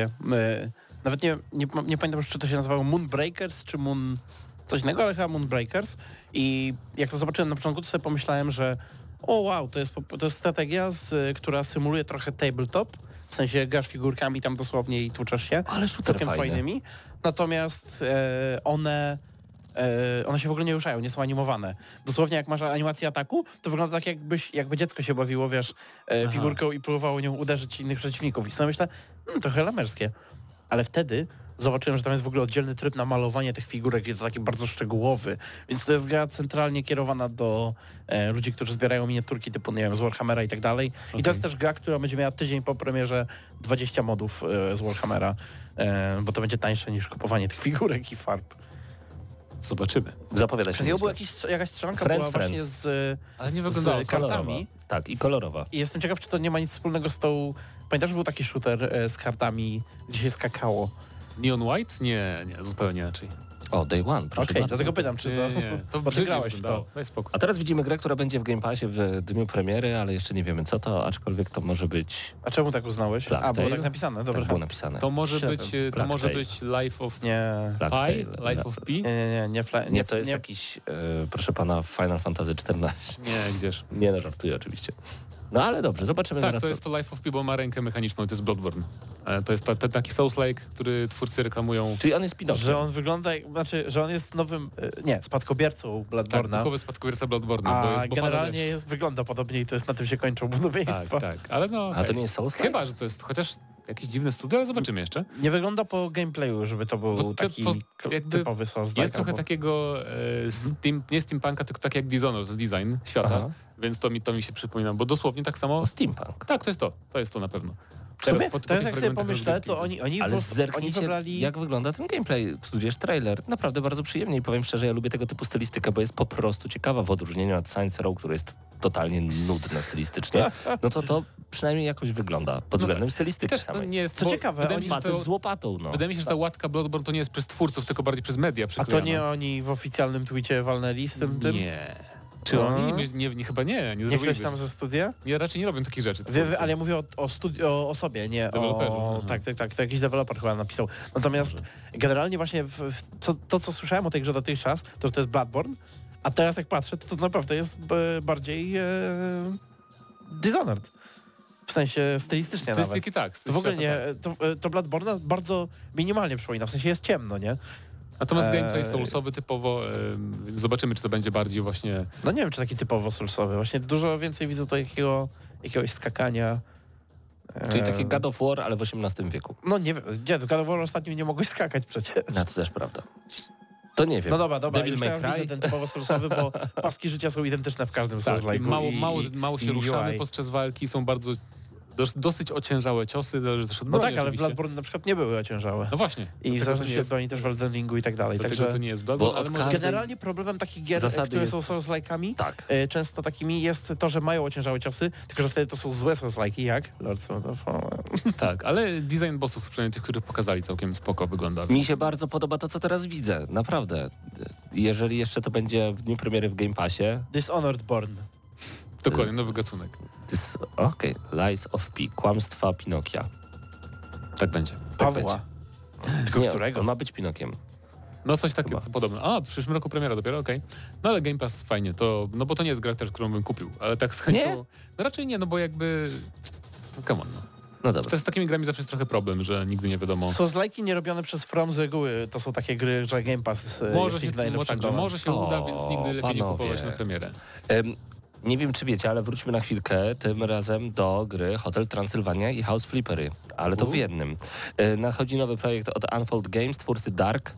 Yy, nawet nie, nie, nie pamiętam już, czy to się nazywało Moonbreakers, czy Moon... coś innego, ale chyba Moonbreakers. I jak to zobaczyłem na początku, to sobie pomyślałem, że o wow, to jest, to jest strategia, z, która symuluje trochę tabletop, w sensie grasz figurkami tam dosłownie i tłuczesz się, ale całkiem fajnymi. Natomiast e, one, e, one się w ogóle nie ruszają, nie są animowane. Dosłownie jak masz animację ataku, to wygląda tak jakbyś, jakby dziecko się bawiło, wiesz, e, figurką i próbowało nią uderzyć innych przeciwników. I sobie myślę, hmm, trochę lamerskie. Ale wtedy zobaczyłem, że tam jest w ogóle oddzielny tryb na malowanie tych figurek, jest taki bardzo szczegółowy, więc to jest gra centralnie kierowana do e, ludzi, którzy zbierają miniaturki typu, nie wiem, z Warhammera i tak dalej. Okay. I to jest też gra, która będzie miała tydzień po premierze dwadzieścia modów e, z Warhammera, e, bo to będzie tańsze niż kupowanie tych figurek i farb. Zobaczymy. Zapowiada się. Była jakiś, jakaś strzelanka była właśnie z, ale nie wyglądało, z kartami. Kolorowa. Tak, i kolorowa. I jestem ciekaw, czy to nie ma nic wspólnego z tą... Pamiętasz, był taki shooter e, z kartami, gdzie się skakało? Neon White? Nie, nie, zupełnie inaczej. O, Day One, proszę. Okej, okay, dlatego pytam, czy to... Nie, nie. To grałeś w to. Daj spokój. A teraz widzimy grę, która będzie w Game Passie w dniu premiery, ale jeszcze nie wiemy co to, aczkolwiek to może być... A czemu tak uznałeś? Black A, Tale? Było tak napisane, dobra. Tak było napisane. To może Siedem. być to Black może Tale. być Life of nie. Pi? Life of Pi? Nie, nie, nie. Nie, nie to jest nie. jakiś, e, proszę pana, Final Fantasy czternaście. Nie, gdzież? Nie, no żartuję oczywiście. No ale dobrze, zobaczymy tak, zaraz. Tak, to jest to Life of Pi, bo ma rękę mechaniczną i to jest Bloodborne. To jest ta, ta, taki Souls-like, który twórcy reklamują. Czyli on jest spin-off. Że on wygląda, znaczy, że on jest nowym, nie, spadkobiercą Bloodborne'a. Tak, duchowy spadkobierca Bloodborne'a. A bo jest, bo generalnie jest, wygląda podobnie i to jest, na tym się kończą podobieństwa. Tak, tak, ale no... A to nie jest Souls-like? Chyba, że to jest, chociaż... Jakieś dziwne studio, ale zobaczymy jeszcze. Nie wygląda po gameplayu, żeby to był te, taki po, typowy Souls. Jest trochę bo... takiego, e, steam, nie steampunka, tylko tak jak Dishonored, design świata, Aha. więc to mi, to mi się przypomina, bo dosłownie tak samo... O steampunk. Tak, to jest to, to jest to na pewno. Teraz po, to jest jak sobie pomyślę, to oni, oni, ale oni wybrali... jak wygląda ten gameplay, studiujesz trailer, naprawdę bardzo przyjemnie i powiem szczerze, ja lubię tego typu stylistykę, bo jest po prostu ciekawa w odróżnieniu od Saints Row, który jest totalnie nudne stylistycznie, no to to przynajmniej jakoś wygląda pod względem no tak. stylistyki samej. No nie jest, co ciekawe, oni to, z łopatą. No. Wydaje mi się, że ta łatka Bloodborne to nie jest przez twórców, tylko bardziej przez media przyklejana. A to nie oni w oficjalnym tweetie walnęli z tym tym? Nie. Czy oni? Nie, nie, nie, chyba nie. Nie, nie ktoś tam ze studia? Ja raczej nie robię takich rzeczy. Wie, ale ja mówię o, o, studi- o, o sobie, nie o... Tak, tak, tak. To jakiś deweloper chyba napisał. Natomiast Dobrze. generalnie właśnie w, w, to, to, co słyszałem o tej grze dotychczas, to że to jest Bloodborne, a teraz jak patrzę, to to naprawdę jest b- bardziej e, Dishonored. W sensie stylistycznie nawet. Stylistyki tak. To w ogóle nie... To, to Bloodborne bardzo minimalnie przypomina. W sensie jest ciemno, nie? Natomiast gameplay soulsowy typowo, yy, zobaczymy czy to będzie bardziej właśnie... No nie wiem czy taki typowo soulsowy, właśnie dużo więcej widzę tutaj jakiego, jakiegoś skakania. Czyli taki God of War, ale w osiemnastym wieku. No nie wiem, w God of War ostatnim nie mogłeś skakać przecież. No to też prawda. To nie wiem. No dobra, dobra, Devil May Cry. Widzę ten typowo soulsowy, bo paski życia są identyczne w każdym tak, Souls-like'u. Mało, mało, mało się ruszamy podczas walki, są bardzo... dosyć ociężałe ciosy, zależy też od broni. No tak, ale w Bloodborne na przykład nie były ociężałe. No właśnie. I zależy się od broni też w Elden Ringu i tak dalej. Także to nie jest Bloodborne, ale każdej... generalnie problemem takich gier, które jest... są Souls-like'ami, tak. y, często takimi jest to, że mają ociężałe ciosy, tylko że wtedy to są złe Souls-like'i, jak Lords of the Fallen. Tak, ale design bossów, przynajmniej tych, których pokazali, całkiem spoko wygląda. Mi się bardzo podoba to, co teraz widzę, naprawdę. Jeżeli jeszcze to będzie w dniu premiery w Game Passie... Dishonored Born. Dokładnie, nowy gatunek. Okej, okay. Lies of P, kłamstwa Pinokia. Tak będzie. Tak Pawła. Będzie. Tylko nie, którego? On ma być Pinokiem. No coś takiego podobne. A, w przyszłym roku premiera dopiero, okej. Okay. No ale Game Pass fajnie, to, no bo to nie jest gra też, którą bym kupił, ale tak z chęcią... No raczej nie, no bo jakby... Come on, no. No dobra. Z takimi grami zawsze jest trochę problem, że nigdy nie wiadomo. Souls-like'i nierobione przez From z reguły to są takie gry, że Game Pass może jest się, no tak, że może się o, uda, więc nigdy lepiej panowie. Nie kupować na premierę. Um, nie wiem czy wiecie, ale wróćmy na chwilkę tym razem do gry Hotel Transylwania i House Flippery, ale to uh. w jednym. E, nadchodzi nowy projekt od Unfold Games, twórcy Dark.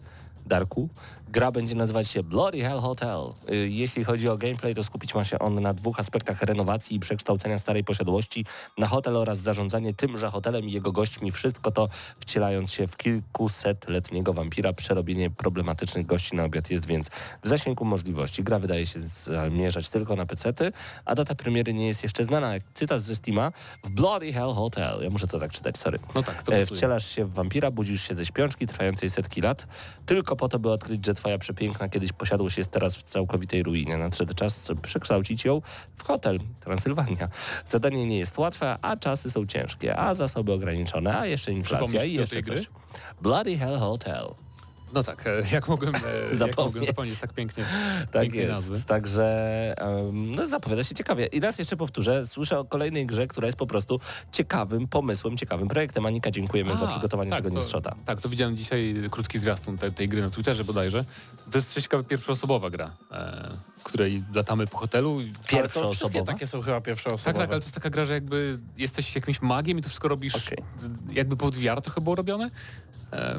Darku. Gra będzie nazywać się Bloody Hell Hotel. Jeśli chodzi o gameplay, to skupić ma się on na dwóch aspektach renowacji i przekształcenia starej posiadłości na hotel oraz zarządzanie tymże hotelem i jego gośćmi. Wszystko to wcielając się w kilkusetletniego wampira. Przerobienie problematycznych gości na obiad jest więc w zasięgu możliwości. Gra wydaje się zamierzać tylko na pecety, a data premiery nie jest jeszcze znana. Jak cytat ze Steama, w Bloody Hell Hotel. Ja muszę to tak czytać, sorry. No tak, to wcielasz się w wampira, budzisz się ze śpiączki trwającej setki lat. Tylko po to, by odkryć, że twoja przepiękna kiedyś posiadłość jest teraz w całkowitej ruinie. Nadszedł czas, by przekształcić ją w hotel Transylwania. Zadanie nie jest łatwe, a czasy są ciężkie, a zasoby ograniczone, a jeszcze inflacja i jeszcze coś. Gry? Bloody Hell Hotel. No tak, jak mogłem, jak mogłem zapomnieć tak pięknie, tak pięknie jest. Nazwy. Także um, no zapowiada się ciekawie. I raz jeszcze powtórzę, słyszę o kolejnej grze, która jest po prostu ciekawym pomysłem, ciekawym projektem. Anika, dziękujemy A, za przygotowanie tak, tego newsshota. Tak, to widziałem dzisiaj krótki zwiastun tej, tej gry na Twitterze bodajże. To jest ciekawa pierwszoosobowa gra, e, w której latamy po hotelu. Pierwszoosobowa? Takie są chyba pierwszoosobowe. Tak, tak, ale to jest taka gra, że jakby jesteś jakimś magiem i to wszystko robisz, okay. jakby pod V R trochę było robione.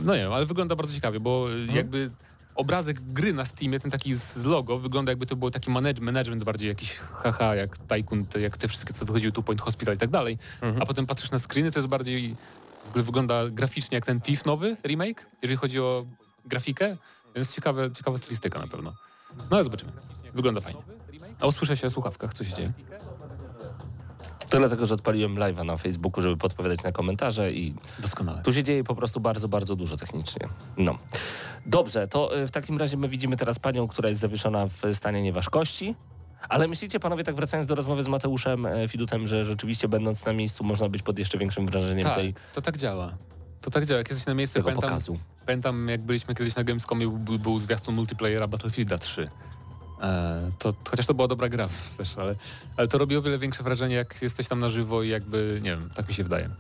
No nie wiem, ale wygląda bardzo ciekawie, bo hmm. jakby obrazek gry na Steamie, ten taki z logo, wygląda jakby to był taki management, management bardziej jakiś haha, jak Tycoon, jak te wszystkie, co wychodziły, Two Point Hospital i tak dalej, hmm. a potem patrzysz na screeny, to jest bardziej, w ogóle wygląda graficznie jak ten Thief nowy remake, jeżeli chodzi o grafikę, więc ciekawe, ciekawa stylistyka na pewno. No ale zobaczymy, wygląda fajnie. A usłyszę się o słuchawkach, co się dzieje. To dlatego, że odpaliłem live'a na Facebooku, żeby podpowiadać na komentarze i... Doskonale. Tu się dzieje po prostu bardzo, bardzo dużo technicznie. No. Dobrze, to w takim razie my widzimy teraz panią, która jest zawieszona w stanie nieważkości. Ale myślicie, panowie, tak wracając do rozmowy z Mateuszem Widutem, że rzeczywiście będąc na miejscu można być pod jeszcze większym wrażeniem tak, tej... Tak, to tak działa. To tak działa. Jak jesteś na miejscu, tego pamiętam, pokazu. Pamiętam, jak byliśmy kiedyś na Gamescomie, był, był zwiastun multiplayera Battlefielda trzy. To, chociaż to była dobra gra też, ale, ale to robi o wiele większe wrażenie, jak jesteś tam na żywo i jakby, nie wiem, tak mi się wydaje.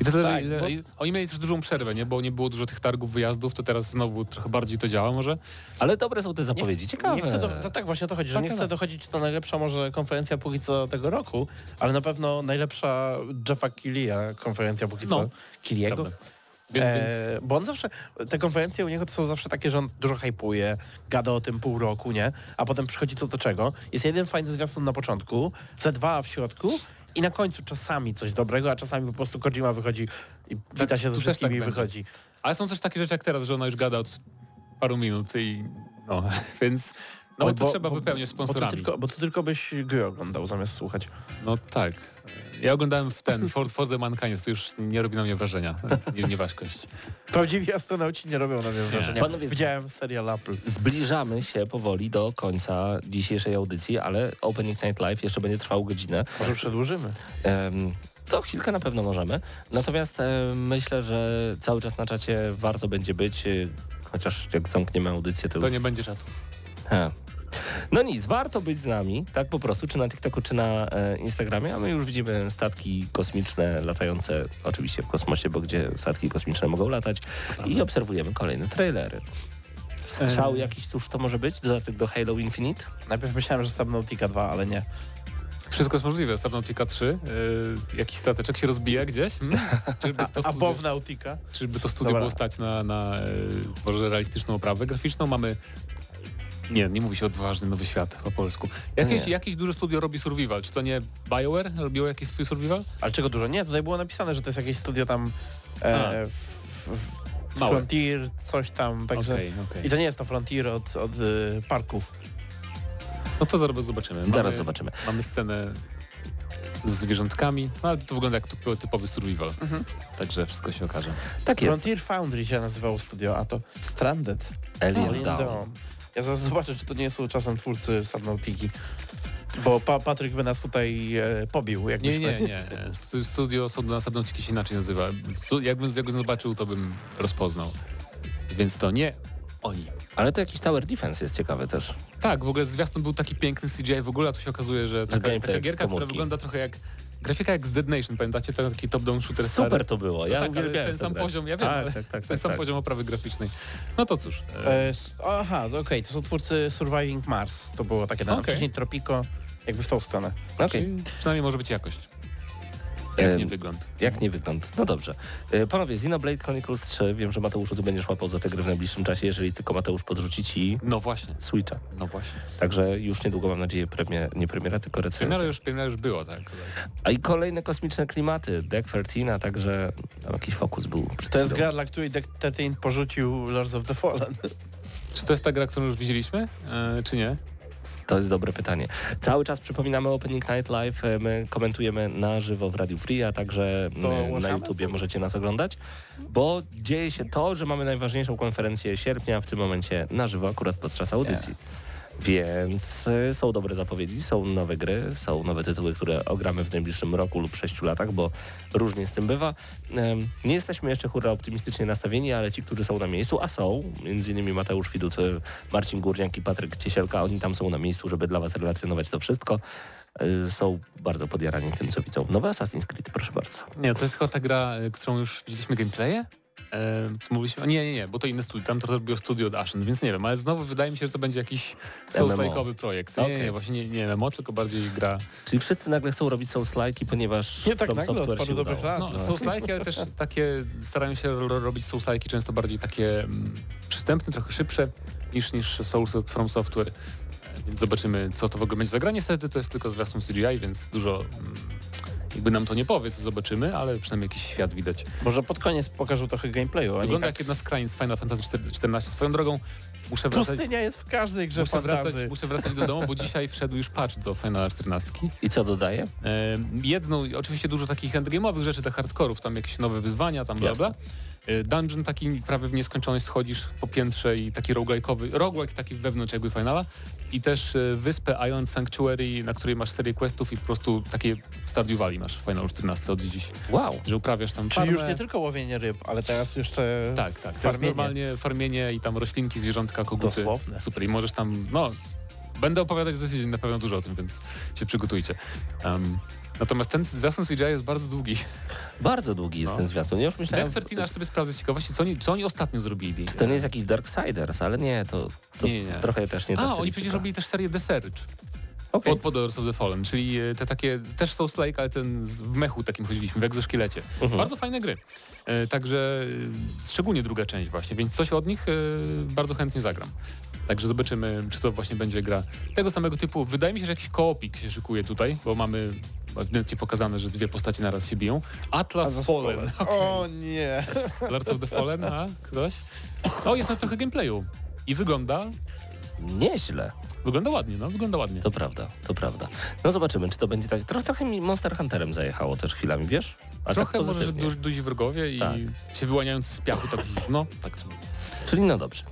I to tak, tyle, ile, bo... Oni mieli też dużą przerwę, nie? Bo nie było dużo tych targów, wyjazdów, to teraz znowu trochę bardziej to działa może. Ale dobre są te zapowiedzi, nie chcę, ciekawe. Nie chcę do, to tak właśnie o to chodzi, że tak, nie chcę tak. dochodzić do najlepsza może konferencja póki co tego roku, ale na pewno najlepsza Jeffa Killia konferencja póki co. No. Killiego. Dobre. Więc, więc... E, bo on zawsze, te konferencje u niego to są zawsze takie, że on dużo hypuje, gada o tym pół roku, nie? A potem przychodzi to do czego? Jest jeden fajny zwiastun na początku, ze dwa w środku i na końcu czasami coś dobrego, a czasami po prostu Kojima wychodzi i wita tak, się ze wszystkimi tak i będzie. Wychodzi. Ale są też takie rzeczy jak teraz, że ona już gada od paru minut i no, więc... No, no to bo, trzeba bo, wypełnić sponsorami. Bo to, tylko, bo to tylko byś gry oglądał zamiast słuchać. No tak. Ja oglądałem w ten, For, for the Mankind, to już nie robi na mnie wrażenia, nieważkość. Prawdziwi astronauci nie robią na mnie wrażenia. Panowie, widziałem serial Apple. Zbliżamy się powoli do końca dzisiejszej audycji, ale Opening Night Live jeszcze będzie trwał godzinę. Może przedłużymy. Um, To chwilkę na pewno możemy. Natomiast e, myślę, że cały czas na czacie warto będzie być, e, chociaż jak zamkniemy audycję, to To już... nie będzie czatu. Ha. No nic, warto być z nami, tak po prostu, czy na TikToku, czy na e, Instagramie, a my już widzimy statki kosmiczne latające, oczywiście w kosmosie, bo gdzie statki kosmiczne mogą latać i obserwujemy kolejne trailery. Strzał e... jakiś, cóż to może być? Dodatek do Halo Infinite? Najpierw myślałem, że Subnautica dwa, ale nie. Wszystko jest możliwe, Subnautica trzy, yy, jakiś stateczek się rozbija gdzieś, hmm? Czyżby to studio, above Nautica. Czyżby to studio Dobra. Było stać na, na yy, może realistyczną oprawę graficzną, mamy... Nie, nie mówi się Odważny Nowy Świat po polsku. Jakieś, jakieś duże studio robi survival, czy to nie BioWare robiło jakiś swój survival? Ale czego dużo? Nie, tutaj było napisane, że to jest jakieś studio tam e, w, w, w Frontier, coś tam, także... Okay, okay. I to nie jest to Frontier od, od y, parków. No to zaraz zobaczymy. Mamy, zaraz zobaczymy. Mamy scenę ze zwierzątkami, no ale to wygląda jak typowy survival, mhm. Także wszystko się okaże. Tak jest. Frontier Foundry się nazywało studio, a to Stranded Alien, Alien Dawn. Dawn. Ja zaraz zobaczę, czy to nie są czasem twórcy Subnautiki, bo pa- Patryk by nas tutaj e, pobił. Jak nie, nie, nie. Studio Subnautiki się inaczej nazywa. Jakbym z tego zobaczył, to bym rozpoznał. Więc to nie oni. Ale to jakiś Tower Defense jest ciekawy też. Tak, w ogóle zwiastun był taki piękny C G I w ogóle, a tu się okazuje, że taka, taka gierka, która wygląda trochę jak... Grafika jak z Dead Nation, pamiętacie? To taki top-down shooter. Super stary. To było, ja no tak, uwielbiałem ten sam poziom, ja wiem, a, tak, tak, ten tak, sam tak. poziom oprawy graficznej. No to cóż. E, aha, okej, okay, to są twórcy Surviving Mars, to było takie okay. Wcześniej Tropico, jakby w tą stronę. Okay. Czyli przynajmniej może być jakość. Jak nie wygląd. Jak nie wygląd. No dobrze. Panowie, Xenoblade Chronicles trzy. Wiem, że Mateuszu, ty będziesz łapał za tę grę w najbliższym czasie, jeżeli tylko Mateusz podrzuci ci... No właśnie. Switcha. No właśnie. Także już niedługo, mam nadzieję, premier, nie premiera, tylko recenzja. Premiera już, premiera już było, tak. A i kolejne kosmiczne klimaty. Deck trzynaście, a także tam jakiś fokus był. To jest gra, dla której Deck trzynaście porzucił Lords of the Fallen. Czy to jest ta gra, którą już widzieliśmy, yy, czy nie? To jest dobre pytanie. Cały czas przypominamy Opening Night Live, my komentujemy na żywo w Radiu Free, a także to na YouTubie możecie nas oglądać, bo dzieje się to, że mamy najważniejszą konferencję sierpnia w tym momencie na żywo, akurat podczas audycji. Yeah. Więc są dobre zapowiedzi, są nowe gry, są nowe tytuły, które ogramy w najbliższym roku lub sześciu latach, bo różnie z tym bywa. Nie jesteśmy jeszcze hurra optymistycznie nastawieni, ale ci, którzy są na miejscu, a są, między innymi Mateusz Widut, Marcin Górniak i Patryk Ciesielka, oni tam są na miejscu, żeby dla was relacjonować to wszystko. Są bardzo podjarani tym, co widzą. Nowy Assassin's Creed, proszę bardzo. Nie, to jest chyba ta gra, którą już widzieliśmy gameplaye? Co mówiliśmy? O, nie, nie, nie, bo to inne studio, tam to robiło studio od Ashen, więc nie wiem, ale znowu wydaje mi się, że to będzie jakiś Souls-like'owy projekt. Okay. Nie, nie, właśnie nie, nie M M O, tylko bardziej gra. Czyli wszyscy nagle chcą robić Souls-like'i, ponieważ nie tak From nagle Software się udało. Lat, no, no. Souls-like'i, ale też takie, starają się ro- robić Souls-like'i często bardziej takie m, przystępne, trochę szybsze niż, niż Souls od From Software, więc zobaczymy, co to w ogóle będzie za gra. Niestety to jest tylko zwiastun C G I, więc dużo... M, Jakby nam to nie powie, co zobaczymy, ale przynajmniej jakiś świat widać. Może pod koniec pokażę trochę gameplayu. Wygląda tak... jak jedna z krain z Final Fantasy czternaście. Swoją drogą muszę wracać... Pustynia jest w każdej grze muszę wracać, muszę wracać do domu, bo dzisiaj wszedł już patch do Final czternaście. I co dodaje? E, jedną, oczywiście dużo takich endgame'owych rzeczy, tych hardkorów, tam jakieś nowe wyzwania, tam bla bla. Dungeon taki prawie w nieskończoność, schodzisz po piętrze i taki roguelike'owy, roguelike taki wewnątrz jakby Finala i też wyspę Island Sanctuary, na której masz serię questów i po prostu takie Stardew Valley masz w Finalu czternaście od dziś. Wow! Że uprawiasz tam farmę. Czyli już nie tylko łowienie ryb, ale teraz jeszcze tak, tak. Teraz normalnie farmienie i tam roślinki, zwierzątka, koguty. Dosłowne. Super i możesz tam, no, będę opowiadać za tydzień na pewno dużo o tym, więc się przygotujcie. Um, Natomiast ten zwiastun C G I jest bardzo długi. Bardzo długi jest no. ten zwiastun. Ja już myślałem... Deck trzynaście, aż sobie sprawdzę z ciekawości, co oni, co oni ostatnio zrobili. Czy to nie jest jakiś Darksiders, ale nie, to, to nie, nie. trochę też nie... A, oni przecież robili też serię The Surge. Okay. Od pod Lords of the Fallen, czyli te takie, też są Souls-like, ale ten z, w mechu takim chodziliśmy, w egzoszkielecie. Uh-huh. Bardzo fajne gry. E, także szczególnie druga część właśnie, więc coś od nich e, bardzo chętnie zagram. Także zobaczymy, czy to właśnie będzie gra tego samego typu. Wydaje mi się, że jakiś koopik się szykuje tutaj, bo mamy w necie pokazane, że dwie postacie naraz się biją. Atlas, Atlas Fallen. Fallen. Okay. O nie! Lords of the Fallen, a ktoś? O, jest na trochę gameplayu. I wygląda... Nieźle. Wygląda ładnie, no, wygląda ładnie. To prawda, to prawda. No zobaczymy, czy to będzie tak. Trochę, trochę mi Monster Hunterem zajechało też chwilami, wiesz? A trochę tak może, że duzi, duzi wrogowie tak. I się wyłaniając z piachu, tak już, no, tak. Czyli no dobrze.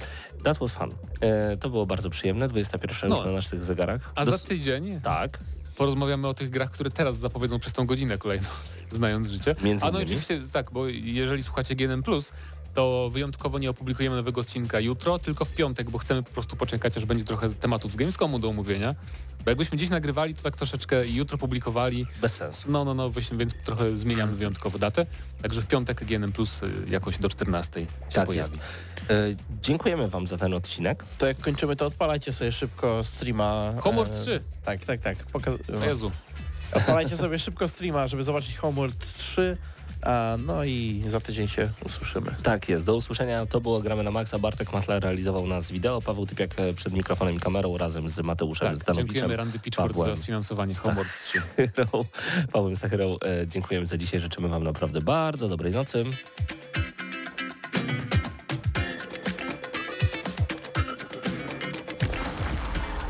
That was fun. E, to było bardzo przyjemne, dwudziesta pierwsza no. już na naszych zegarach. A Dos- za tydzień? Tak. Porozmawiamy o tych grach, które teraz zapowiedzą przez tą godzinę kolejną, znając życie. Między A no oczywiście tak, bo jeżeli słuchacie G N M plus, to wyjątkowo nie opublikujemy nowego odcinka jutro, tylko w piątek, bo chcemy po prostu poczekać, aż będzie trochę tematów z Gamescomu do omówienia. Bo jakbyśmy dziś nagrywali, to tak troszeczkę jutro publikowali. Bez sensu. No, no, no, właśnie, więc trochę zmieniamy wyjątkowo datę. Także w piątek G N M plus jakoś do czternastej się tak pojawi. E, dziękujemy wam za ten odcinek. To jak kończymy, to odpalajcie sobie szybko streama. Homeworld trzy. E, tak, tak, tak. Poka- Jezu. Odpalajcie sobie szybko streama, żeby zobaczyć Homeworld trzy. No i za tydzień się usłyszymy. Tak jest, do usłyszenia. To było Gramy na Maxa. Bartek Matla realizował nas wideo, Paweł Typiak przed mikrofonem i kamerą razem z Mateuszem tak, Zdanowiczem. Dziękujemy Randy Pitchford za sfinansowanie z Homeworld trzy. Paweł Stachyrą, dziękujemy za dzisiaj. Życzymy Wam naprawdę bardzo dobrej nocy.